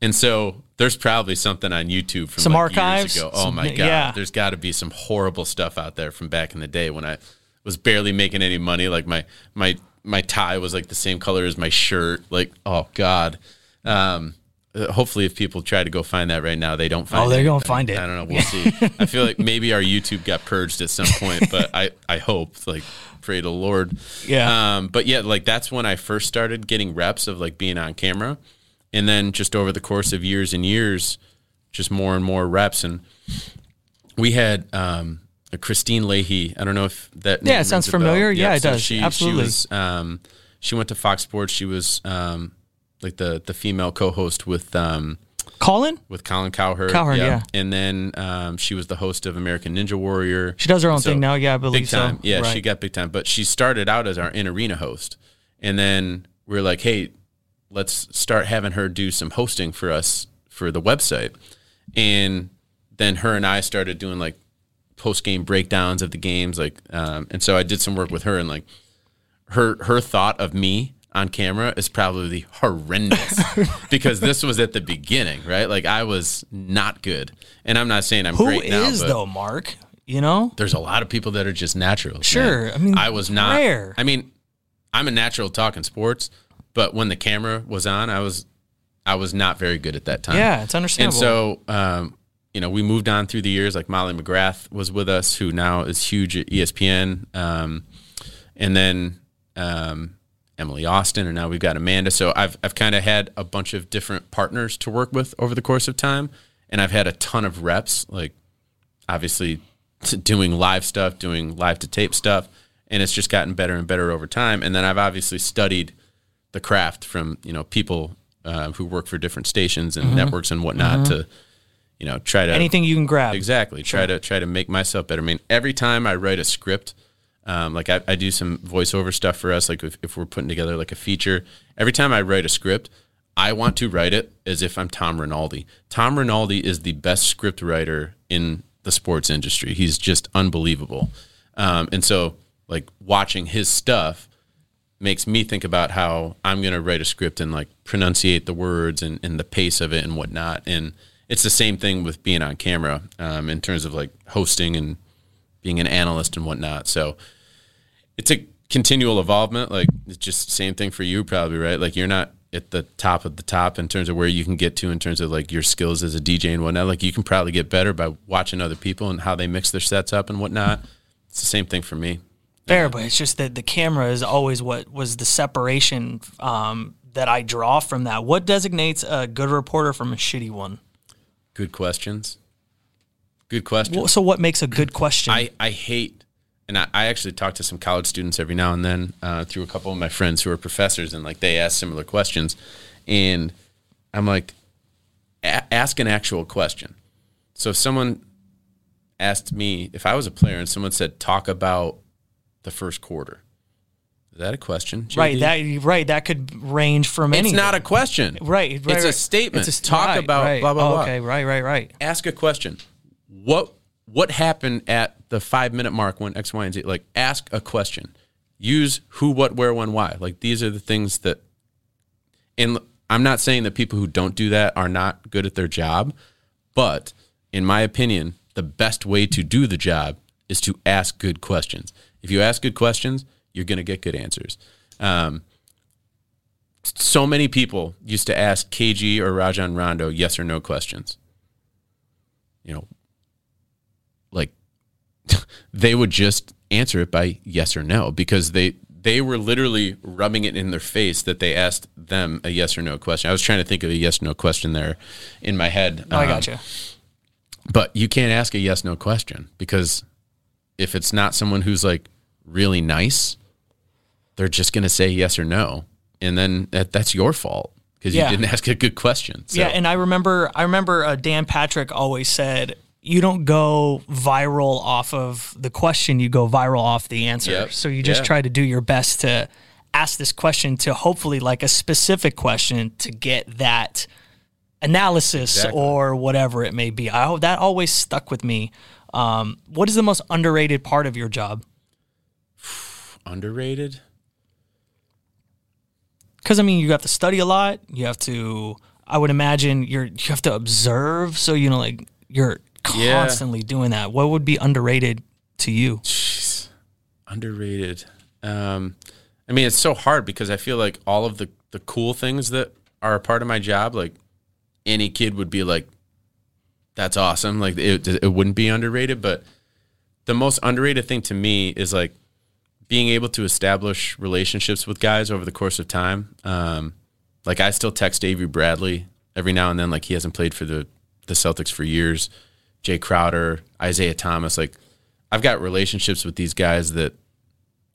And so there's probably something on YouTube from some like archives years ago. Oh my God. Yeah. There's got to be some horrible stuff out there from back in the day when I was barely making any money. Like my tie was like the same color as my shirt. Like, oh God. Hopefully, if people try to go find that right now, they don't find it. Oh, they're going to find it. I don't know. We'll see. I feel like maybe our YouTube got purged at some point, but I hope, like, pray to the Lord. Yeah. But yeah, like, that's when I first started getting reps of, like, being on camera. And then just over the course of years and years, just more and more reps. And we had Christine Leahy. I don't know if that. Yeah, it sounds familiar. Yep. Yeah, it so does. Absolutely. She was, she went to Fox Sports. She was, like the female co-host with Colin Cowherd. Cowherd, yeah. And then she was the host of American Ninja Warrior. She does her own thing now, yeah, I believe big time. So. Yeah, right. She got big time. But she started out as our in-arena host. And then we were like, hey, let's start having her do some hosting for us for the website. And then her and I started doing, like, post-game breakdowns of the games. Like, and so I did some work with her, and, like, her thought of me on camera is probably horrendous because this was at the beginning, right? Like, I was not good, and I'm not saying I'm great now. Who is though, Mark? You know, there's a lot of people that are just natural. Sure, man. I mean, I was not. Rare. I mean, I'm a natural talking sports, but when the camera was on, I was not very good at that time. Yeah, it's understandable. And so, you know, we moved on through the years. Like Molly McGrath was with us, who now is huge at ESPN, and then. Emily Austin, and now we've got Amanda. So I've kind of had a bunch of different partners to work with over the course of time, and I've had a ton of reps, like obviously doing live stuff, doing live-to-tape stuff, and it's just gotten better and better over time. And then I've obviously studied the craft from, you know, people who work for different stations and mm-hmm. networks and whatnot mm-hmm. to, you know, try to... Anything you can grab. Exactly. Sure. Try to make myself better. I mean, every time I write a script... like I do some voiceover stuff for us. Like if we're putting together like a feature, every time I write a script, I want to write it as if I'm Tom Rinaldi. Tom Rinaldi is the best script writer in the sports industry. He's just unbelievable. And so like watching his stuff makes me think about how I'm going to write a script and like pronunciate the words and the pace of it and whatnot. And it's the same thing with being on camera, in terms of like hosting and being an analyst and whatnot. So it's a continual evolvement. Like it's just the same thing for you probably, right? Like you're not at the top of the top in terms of where you can get to in terms of like your skills as a DJ and whatnot. Like you can probably get better by watching other people and how they mix their sets up and whatnot. It's the same thing for me. Fair, yeah. But it's just that the camera is always what was the separation that I draw from that. What designates a good reporter from a shitty one? Good questions. Good question. Well, so what makes a good question? I hate, and I actually talk to some college students every now and then through a couple of my friends who are professors, and like they ask similar questions, and I'm like, ask an actual question. So if someone asked me, if I was a player and someone said, talk about the first quarter, is that a question, JD? That could range from anything. It's not a question. Right. It's a statement. It's talk about blah, blah, blah. Okay, right. Ask a question. What happened at the 5-minute mark when X, Y, and Z? Like, ask a question. Use who, what, where, when, why. Like, these are the things that... And I'm not saying that people who don't do that are not good at their job, but in my opinion, the best way to do the job is to ask good questions. If you ask good questions, you're going to get good answers. So many people used to ask KG or Rajon Rondo yes or no questions. You know, like they would just answer it by yes or no because they were literally rubbing it in their face that they asked them a yes or no question. I was trying to think of a yes or no question there in my head. Oh, I gotcha. But you can't ask a yes no question because if it's not someone who's like really nice, they're just going to say yes or no. And then that's your fault. Because you didn't ask a good question. So. Yeah, and I remember Dan Patrick always said, you don't go viral off of the question, you go viral off the answer. Yep. So you just try to do your best to ask this question to hopefully like a specific question to get that analysis or whatever it may be. That always stuck with me. What is the most underrated part of your job? Underrated? Because, I mean, you have to study a lot. You have to, I would imagine, you have to observe. So, you know, like, you're constantly doing that. What would be underrated to you? Jeez. Underrated. I mean, it's so hard because I feel like all of the cool things that are a part of my job, like any kid would be like, that's awesome. Like it wouldn't be underrated, but the most underrated thing to me is like being able to establish relationships with guys over the course of time. Like I still text Avery Bradley every now and then, like he hasn't played for the Celtics for years. Jay Crowder, Isaiah Thomas, like I've got relationships with these guys that,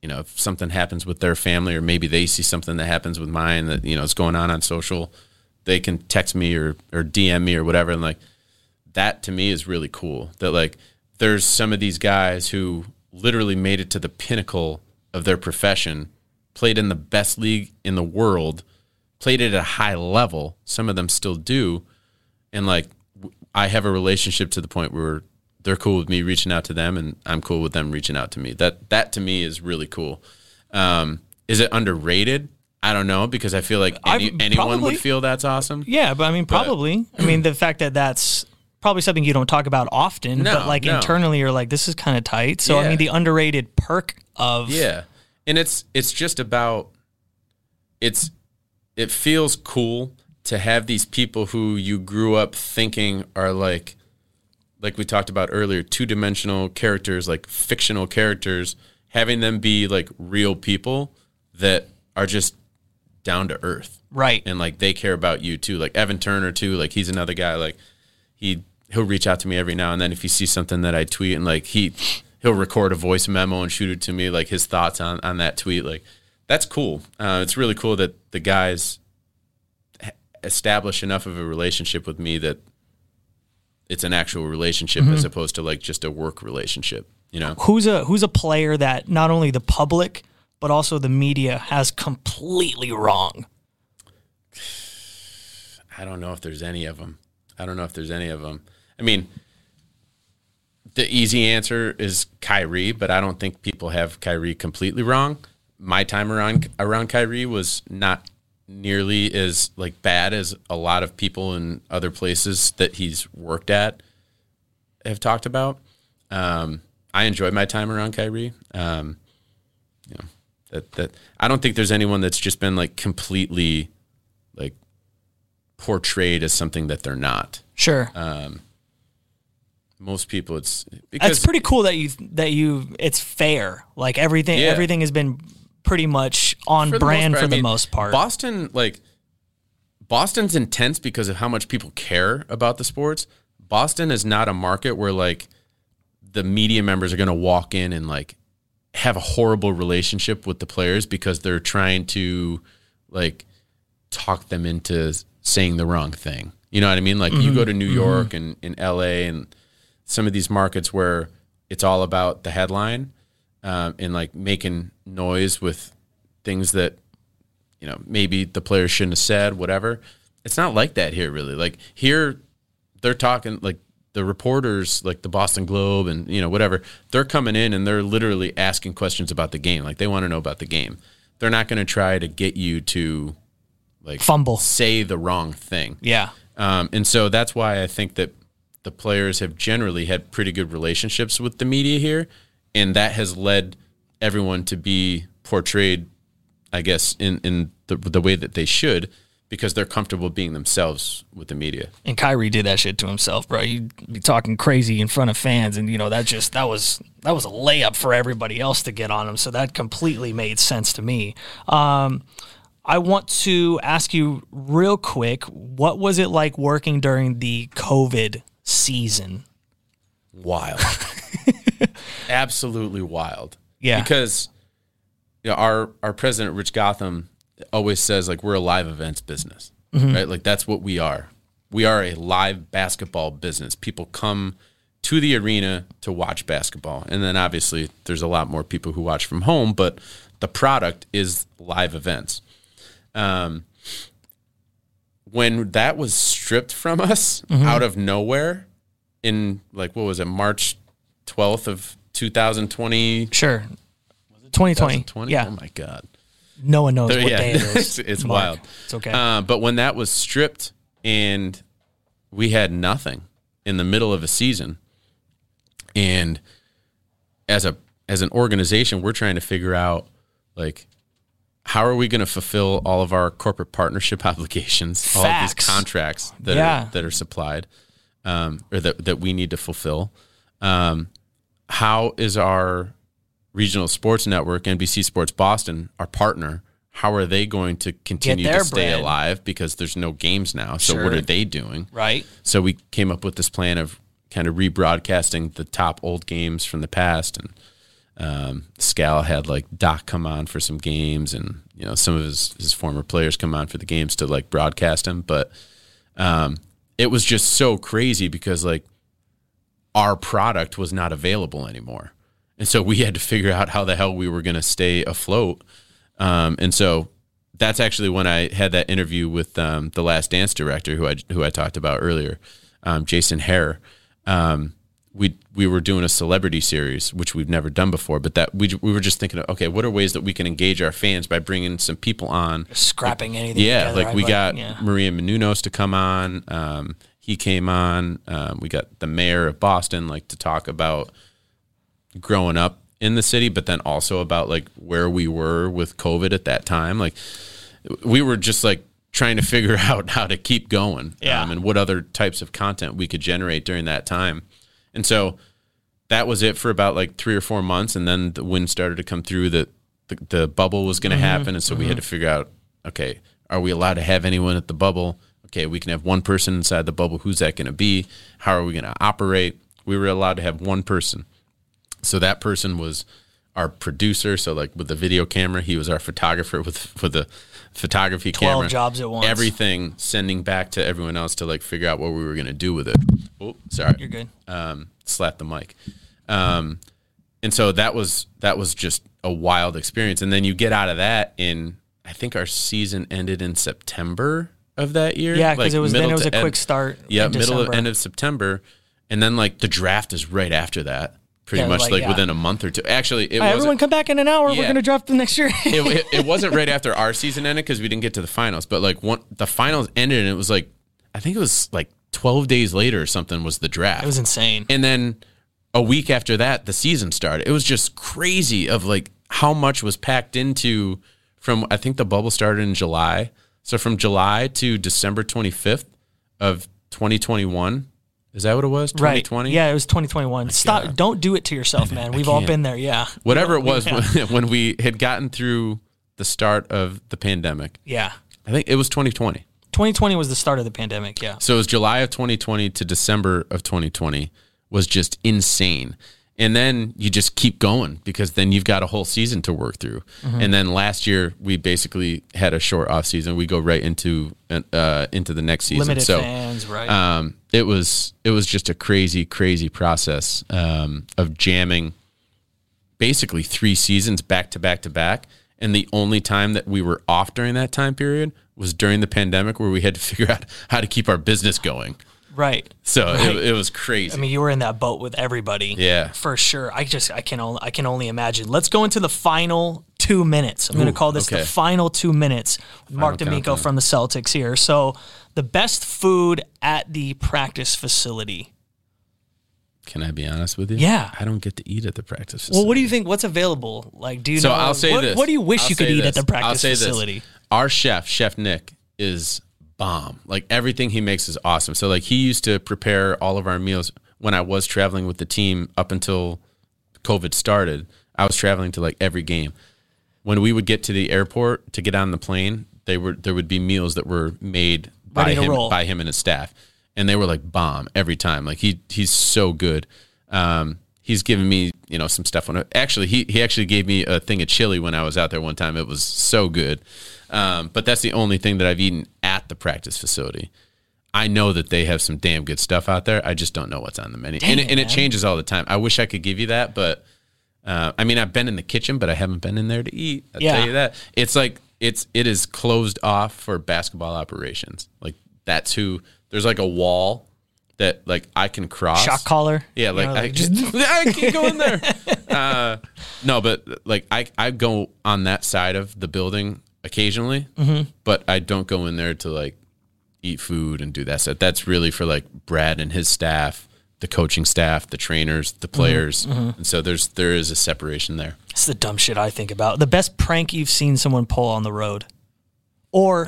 you know, if something happens with their family or maybe they see something that happens with mine that, you know, is going on social, they can text me or DM me or whatever. And like that to me is really cool that like there's some of these guys who literally made it to the pinnacle of their profession, played in the best league in the world, played it at a high level. Some of them still do. And like I have a relationship to the point where they're cool with me reaching out to them and I'm cool with them reaching out to me. That to me is really cool. Is it underrated? I don't know, because I feel like anyone would feel that's awesome. Yeah, but I mean, probably. But, I mean, the fact that that's probably something you don't talk about often, but internally you're like, this is kind of tight. So, yeah. I mean, the underrated perk of... Yeah, and it's just about... It feels cool to have these people who you grew up thinking are like we talked about earlier, two-dimensional characters, like fictional characters, having them be like real people that are just down to earth. Right. And like they care about you too. Like Evan Turner too, like he's another guy, like he'll reach out to me every now and then if he sees something that I tweet, and like he'll record a voice memo and shoot it to me, like his thoughts on that tweet. Like that's cool. It's really cool that the guys establish enough of a relationship with me that it's an actual relationship, mm-hmm. as opposed to like just a work relationship, you know? Who's a player that not only the public but also the media has completely wrong? I don't know if there's any of them. I mean, the easy answer is Kyrie, but I don't think people have Kyrie completely wrong. My time around Kyrie was not nearly as like bad as a lot of people in other places that he's worked at have talked about. I enjoyed my time around Kyrie. You know, that I don't think there's anyone that's just been like completely like portrayed as something that they're not. Sure. Most people, that's pretty cool that you it's fair. Like everything has been pretty much on brand for the most part. Boston's intense because of how much people care about the sports. Boston is not a market where like the media members are going to walk in and like have a horrible relationship with the players because they're trying to like talk them into saying the wrong thing. You know what I mean? Like mm-hmm. you go to New York mm-hmm. and in LA and some of these markets where it's all about the headline. And like making noise with things that, you know, maybe the player shouldn't have said, whatever. It's not like that here, really. Like here, they're talking like the reporters, like the Boston Globe and, you know, whatever, they're coming in and they're literally asking questions about the game. Like they want to know about the game. They're not going to try to get you to like fumble, say the wrong thing. Yeah. And so that's why I think that the players have generally had pretty good relationships with the media here. And that has led everyone to be portrayed, I guess, in the way that they should, because they're comfortable being themselves with the media. And Kyrie did that shit to himself, bro. You'd be talking crazy in front of fans, and you know that was a layup for everybody else to get on him. So that completely made sense to me. I want to ask you real quick, what was it like working during the COVID season? Wild. Absolutely wild. Yeah. Because you know, our president, Rich Gotham, always says, like, we're a live events business, mm-hmm. right? Like, that's what we are. We are a live basketball business. People come to the arena to watch basketball. And then, obviously, there's a lot more people who watch from home, but the product is live events. When that was stripped from us mm-hmm. out of nowhere in, like, what was it, March 12th of 2020. Sure. Was it 2020? Yeah. Oh, my God. No one knows what day it is. It's wild. It's okay. But when that was stripped and we had nothing in the middle of a season, and as an organization, we're trying to figure out, like, how are we going to fulfill all of our corporate partnership obligations, all of these contracts that are supplied, or that we need to fulfill? How is our regional sports network, NBC Sports Boston, our partner, how are they going to continue to stay alive? Because there's no games now. So what are they doing? Right. So we came up with this plan of kind of rebroadcasting the top old games from the past. And Scal had like Doc come on for some games, and you know, some of his former players come on for the games to like broadcast them. But it was just so crazy because like our product was not available anymore. And so we had to figure out how the hell we were going to stay afloat. And so that's actually when I had that interview with the Last Dance director who I talked about earlier, Jason Hare. We were doing a celebrity series, which we've never done before, but that we were just thinking, okay, what are ways that we can engage our fans by bringing some people on? Scrapping anything together. Yeah, like we got Maria Menounos to come on. He came on. We got the mayor of Boston like to talk about growing up in the city, but then also about like where we were with COVID at that time. Like we were just like trying to figure out how to keep going, and what other types of content we could generate during that time. And so that was it for about like 3 or 4 months. And then the wind started to come through that the bubble was going to happen. And so we had to figure out, okay, are we allowed to have anyone at the bubble? Okay, we can have one person inside the bubble. Who's that going to be? How are we going to operate? We were allowed to have one person. So that person was our producer. So like with the video camera, he was our photographer with the photography 12 camera. 12 jobs at once. Everything sending back to everyone else to like figure out what we were going to do with it. Oh, sorry. You're good. Slap the mic. And so that was just a wild experience. And then you get out of that in, I think our season ended in September of that year. Yeah, because like it was a quick start. Yeah, end of September. And then like the draft is right after that. Pretty much like within a month or two. Actually, it was everyone come back in an hour. Yeah. We're going to draft them next year. it wasn't right after our season ended because we didn't get to the finals. But like the finals ended, and it was like, I think it was like 12 days later or something was the draft. It was insane. And then a week after that, the season started. It was just crazy of like how much was packed into from, I think the bubble started in July. So from July to December 25th of 2021. Is that what it was? 2020? Right. Yeah, it was 2021. Stop! Don't do it to yourself, man. We've all been there. Yeah. Whatever it was when we had gotten through the start of the pandemic. Yeah. I think it was 2020. 2020 was the start of the pandemic. Yeah. So it was July of 2020 to December of 2020 was just insane, and then you just keep going because then you've got a whole season to work through. Mm-hmm. And then last year we basically had a short off season. We go right into the next season. Limited fans, right? It was just a crazy process of jamming basically 3 seasons back to back. And the only time that we were off during that time period was during the pandemic, where we had to figure out how to keep our business going. Right. So it was crazy. I mean, you were in that boat with everybody. Yeah, for sure. I can only imagine. Let's go into the final 2 minutes. I'm going to call this the final 2 minutes. Mark D'Amico from the Celtics here. So the best food at the practice facility. Can I be honest with you? Yeah. I don't get to eat at the practice facility. Well, what do you think? What's available? Like, do you know? So I'll say this. What do you wish you could eat at the practice facility? Our chef Nick, is bomb. Like everything he makes is awesome. So like he used to prepare all of our meals when I was traveling with the team up until COVID started. I was traveling to like every game. When we would get to the airport to get on the plane, there would be meals that were made by him and his staff. And they were like bomb every time. Like he's so good. He's given me, you know, some stuff on it. Actually, he actually gave me a thing of chili when I was out there one time. It was so good. But that's the only thing that I've eaten at the practice facility. I know that they have some damn good stuff out there. I just don't know what's on the menu. And it changes all the time. I wish I could give you that, but I mean, I've been in the kitchen, but I haven't been in there to eat. I'll tell you that. It's like, it is closed off for basketball operations. Like that's who, there's like a wall that like I can cross. Shot caller. Yeah. Like, you know, I can't go in there. No, but like I go on that side of the building occasionally, but I don't go in there to like eat food and do that stuff. That's really for like Brad and his staff, the coaching staff, the trainers, the players. Mm-hmm. And so there is a separation there. It's the dumb shit I think about. The best prank you've seen someone pull on the road. Or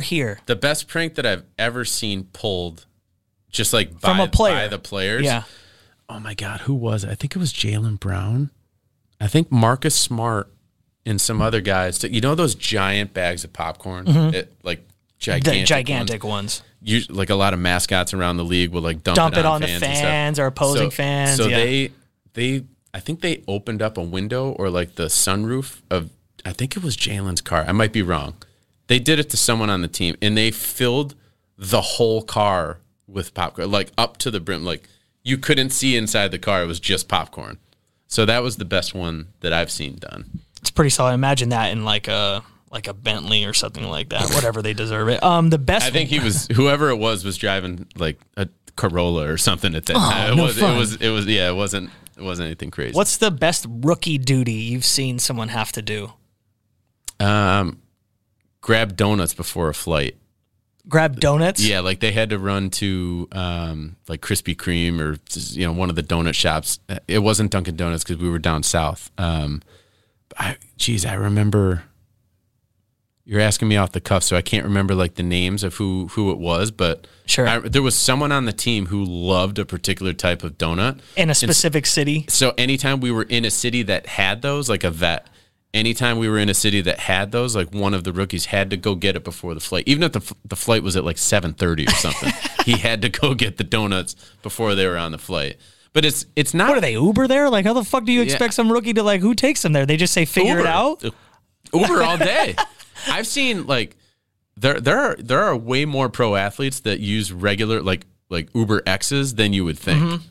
here. The best prank that I've ever seen pulled just like by, from a player. By the players. Yeah. Oh my God, who was it? I think it was Jaylen Brown. I think Marcus Smart and some other guys. You know those giant bags of popcorn? Mm-hmm. Gigantic ones. Usually, like a lot of mascots around the league will like dump it on the fans or opposing fans. So yeah. I think they opened up a window or like the sunroof of, I think it was Jaylen's car. I might be wrong. They did it to someone on the team, and they filled the whole car with popcorn, like up to the brim. Like you couldn't see inside the car. It was just popcorn. So that was the best one that I've seen done. It's pretty solid. Imagine that in like a Bentley or something like that. Whatever, they deserve it. The best. I think he was, whoever it was driving like a Corolla or something at that time. It wasn't anything crazy. What's the best rookie duty you've seen someone have to do? Grab donuts before a flight. Grab donuts? Yeah, like they had to run to like Krispy Kreme or one of the donut shops. It wasn't Dunkin' Donuts because we were down south. I remember. You're asking me off the cuff, so I can't remember like the names of who it was, but sure, there was someone on the team who loved a particular type of donut in a specific city. So anytime we were in a city that had those, like a vet. Anytime we were in a city that had those, like one of the rookies had to go get it before the flight. Even if the flight was at like 7:30 or something, he had to go get the donuts before they were on the flight. But it's not. What are they, Uber there? Like how the fuck do you expect some rookie to like, who takes them there? They just say figure it out. Uber all day. I've seen like there are way more pro athletes that use regular like Uber X's than you would think. Mm-hmm.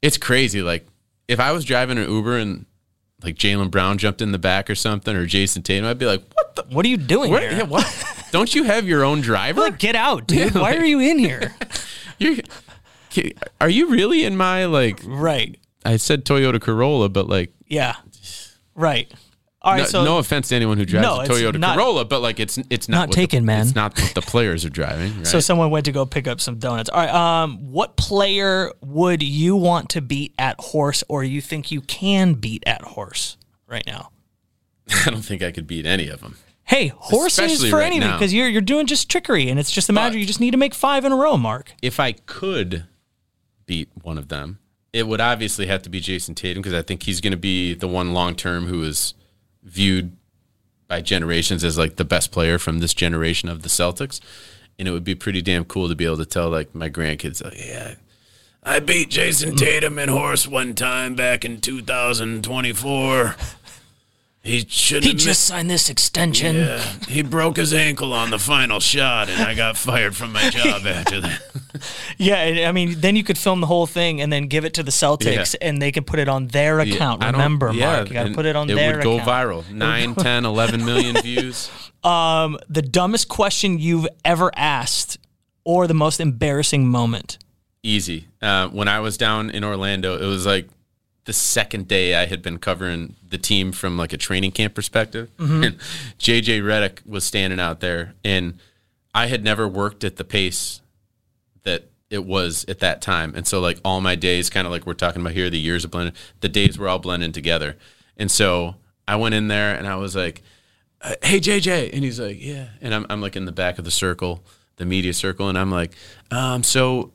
It's crazy. Like if I was driving an Uber and like Jaylen Brown jumped in the back or something, or Jason Tatum, I'd be like, what are you doing here? Yeah, what? Don't you have your own driver? Like, get out, dude. Why are you in here? Are you really in my, like... Right. I said Toyota Corolla, but like... Yeah, right. All right, so no offense to anyone who drives a Toyota Corolla, but like it's not taken, man. It's not what the players are driving. Right? So someone went to go pick up some donuts. All right, what player would you want to beat at horse, or you think you can beat at horse right now? I don't think I could beat any of them. Hey, horses for anything, because you're doing just trickery, and it's just a matter you just need to make 5 in a row, Mark. If I could beat one of them, it would obviously have to be Jason Tatum, because I think he's going to be the one long term who is viewed by generations as like the best player from this generation of the Celtics. And it would be pretty damn cool to be able to tell like my grandkids, like, yeah, I beat Jason Tatum in horse one time back in 2024. He just signed this extension. Yeah, he broke his ankle on the final shot, and I got fired from my job after that. Yeah, I mean, then you could film the whole thing and then give it to the Celtics, and they can put it on their account. Mark, you got to put it on their account. It would go viral. 9, 10, 11 million views. The dumbest question you've ever asked, or the most embarrassing moment? Easy. When I was down in Orlando, it was like, the second day I had been covering the team from like a training camp perspective, mm-hmm. and JJ Redick was standing out there, and I had never worked at the pace that it was at that time. And so like all my days, kind of like we're talking about here, the years of blending, the days were all blending together. And so I went in there and I was like, hey JJ. And he's like, yeah. And I'm like in the back of the circle, the media circle. And I'm like, so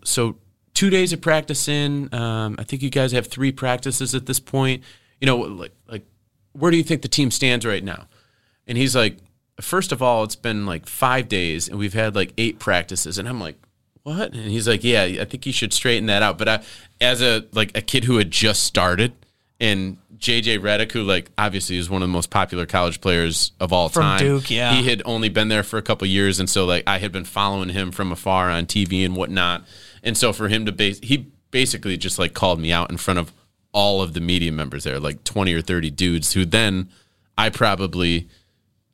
2 days of practice in. I think you guys have 3 practices at this point. You know, like, where do you think the team stands right now? And he's like, first of all, it's been like 5 days, and we've had like 8 practices. And I'm like, what? And he's like, yeah, I think you should straighten that out. But as a kid who had just started, and JJ Redick, who like obviously is one of the most popular college players of all time, from Duke, yeah, he had only been there for a couple of years, and so like I had been following him from afar on TV and whatnot. And so for him to he basically just like called me out in front of all of the media members there, like 20 or 30 dudes who then I probably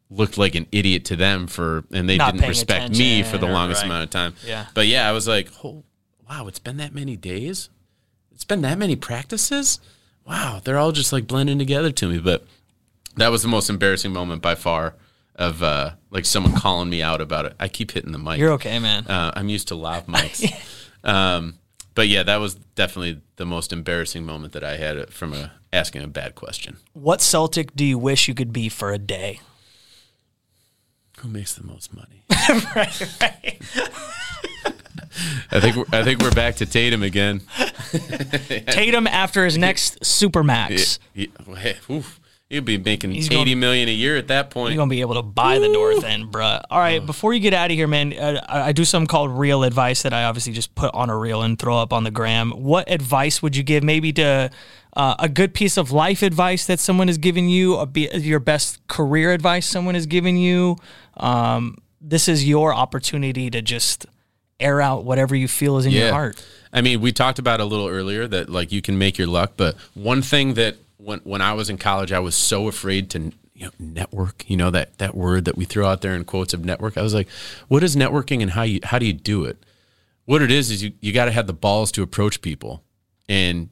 looked like an idiot to them and they didn't respect me for the longest amount of time. Yeah. But yeah, I was like, oh, wow, it's been that many days? It's been that many practices? Wow, they're all just like blending together to me. But that was the most embarrassing moment by far of like someone calling me out about it. I keep hitting the mic. You're okay, man. I'm used to loud mics. But yeah, that was definitely the most embarrassing moment that I had from asking a bad question. What Celtic do you wish you could be for a day? Who makes the most money? Right, right. I think we're back to Tatum again. Tatum after his next Supermax. He'll be making $80 million a year at that point. You're going to be able to buy the North End, bruh. All right, before you get out of here, man, I do something called real advice that I obviously just put on a reel and throw up on the gram. What advice would you give maybe to a good piece of life advice that someone has given you, your best career advice someone has given you? This is your opportunity to just air out whatever you feel is in your heart. I mean, we talked about a little earlier that like you can make your luck, but one thing that when I was in college, I was so afraid to network. You know that word that we throw out there in quotes of network. I was like, what is networking and how do you do it? What it is you got to have the balls to approach people and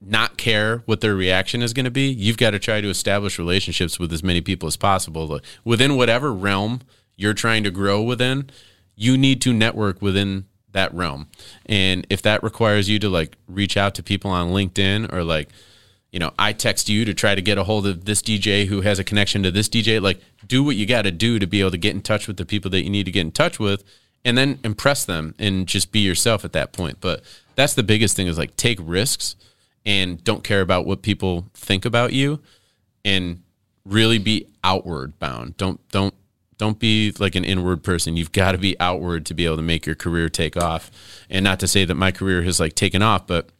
not care what their reaction is going to be. You've got to try to establish relationships with as many people as possible. Like, within whatever realm you're trying to grow within, you need to network within that realm. And if that requires you to like reach out to people on LinkedIn or like, I text you to try to get a hold of this DJ who has a connection to this DJ, like do what you got to do to be able to get in touch with the people that you need to get in touch with and then impress them and just be yourself at that point. But that's the biggest thing is like take risks and don't care about what people think about you and really be outward bound. Don't be like an inward person. You've got to be outward to be able to make your career take off. And not to say that my career has like taken off, but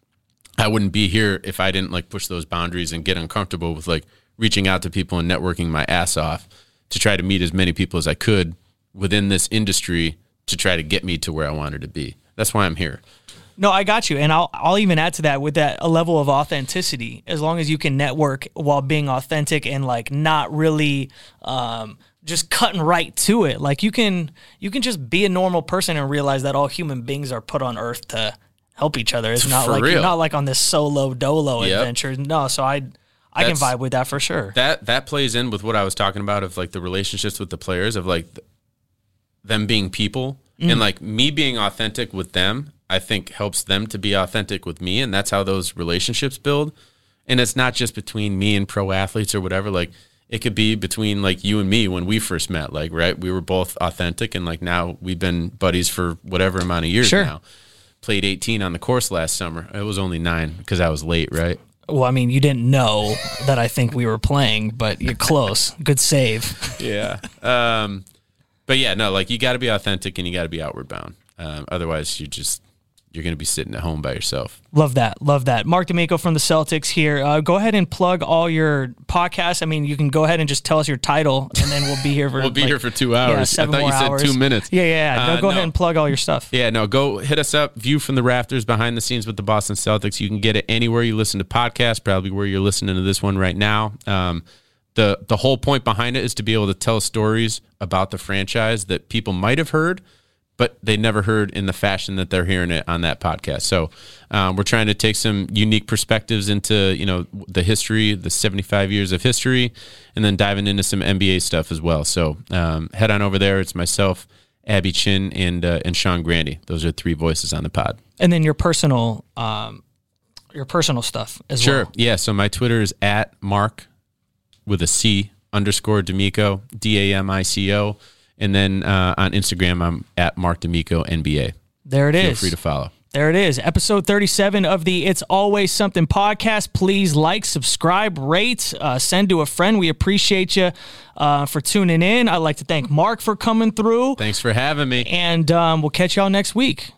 I wouldn't be here if I didn't like push those boundaries and get uncomfortable with like reaching out to people and networking my ass off to try to meet as many people as I could within this industry to try to get me to where I wanted to be. That's why I'm here. No, I got you. And I'll even add to that with that a level of authenticity, as long as you can network while being authentic and like not really, just cutting right to it. Like you can just be a normal person and realize that all human beings are put on earth to help each other. It's not for like real. You're not like on this solo dolo adventure. No, so I can vibe with that for sure. That plays in with what I was talking about of like the relationships with the players of like them being people and like me being authentic with them, I think helps them to be authentic with me, and that's how those relationships build. And it's not just between me and pro athletes or whatever, like it could be between like you and me when we first met, like, right. We were both authentic and like, now we've been buddies for whatever amount of years now. Played 18 on the course last summer. It was only 9 because I was late. Right. Well, I mean, you didn't know that I think we were playing, but you're close. Good save. Yeah. But yeah, no, like you gotta be authentic and you gotta be outward bound. Otherwise you're going to be sitting at home by yourself. Love that. Love that. Mark D'Amico from the Celtics here. Go ahead and plug all your podcasts. I mean, you can go ahead and just tell us your title and then we'll be here for here for 2 hours. Yeah, 7 I thought you hours. Said 2 minutes. Yeah. Go ahead and plug all your stuff. Yeah, no, go hit us up. View from the Rafters, behind the scenes with the Boston Celtics. You can get it anywhere you listen to podcasts, probably where you're listening to this one right now. The whole point behind it is to be able to tell stories about the franchise that people might have heard, but they never heard in the fashion that they're hearing it on that podcast. So we're trying to take some unique perspectives into, the history, the 75 years of history, and then diving into some NBA stuff as well. So head on over there. It's myself, Abby Chin, and Sean Grandy. Those are 3 voices on the pod. And then your personal stuff as well. Sure. Yeah. So my Twitter is at Mark with a C _ D'Amico, D-A-M-I-C-O. And then on Instagram, I'm at Mark D'Amico NBA. There it is. Feel free to follow. There it is. Episode 37 of the It's Always Something podcast. Please like, subscribe, rate, send to a friend. We appreciate you for tuning in. I'd like to thank Mark for coming through. Thanks for having me. And we'll catch y'all next week.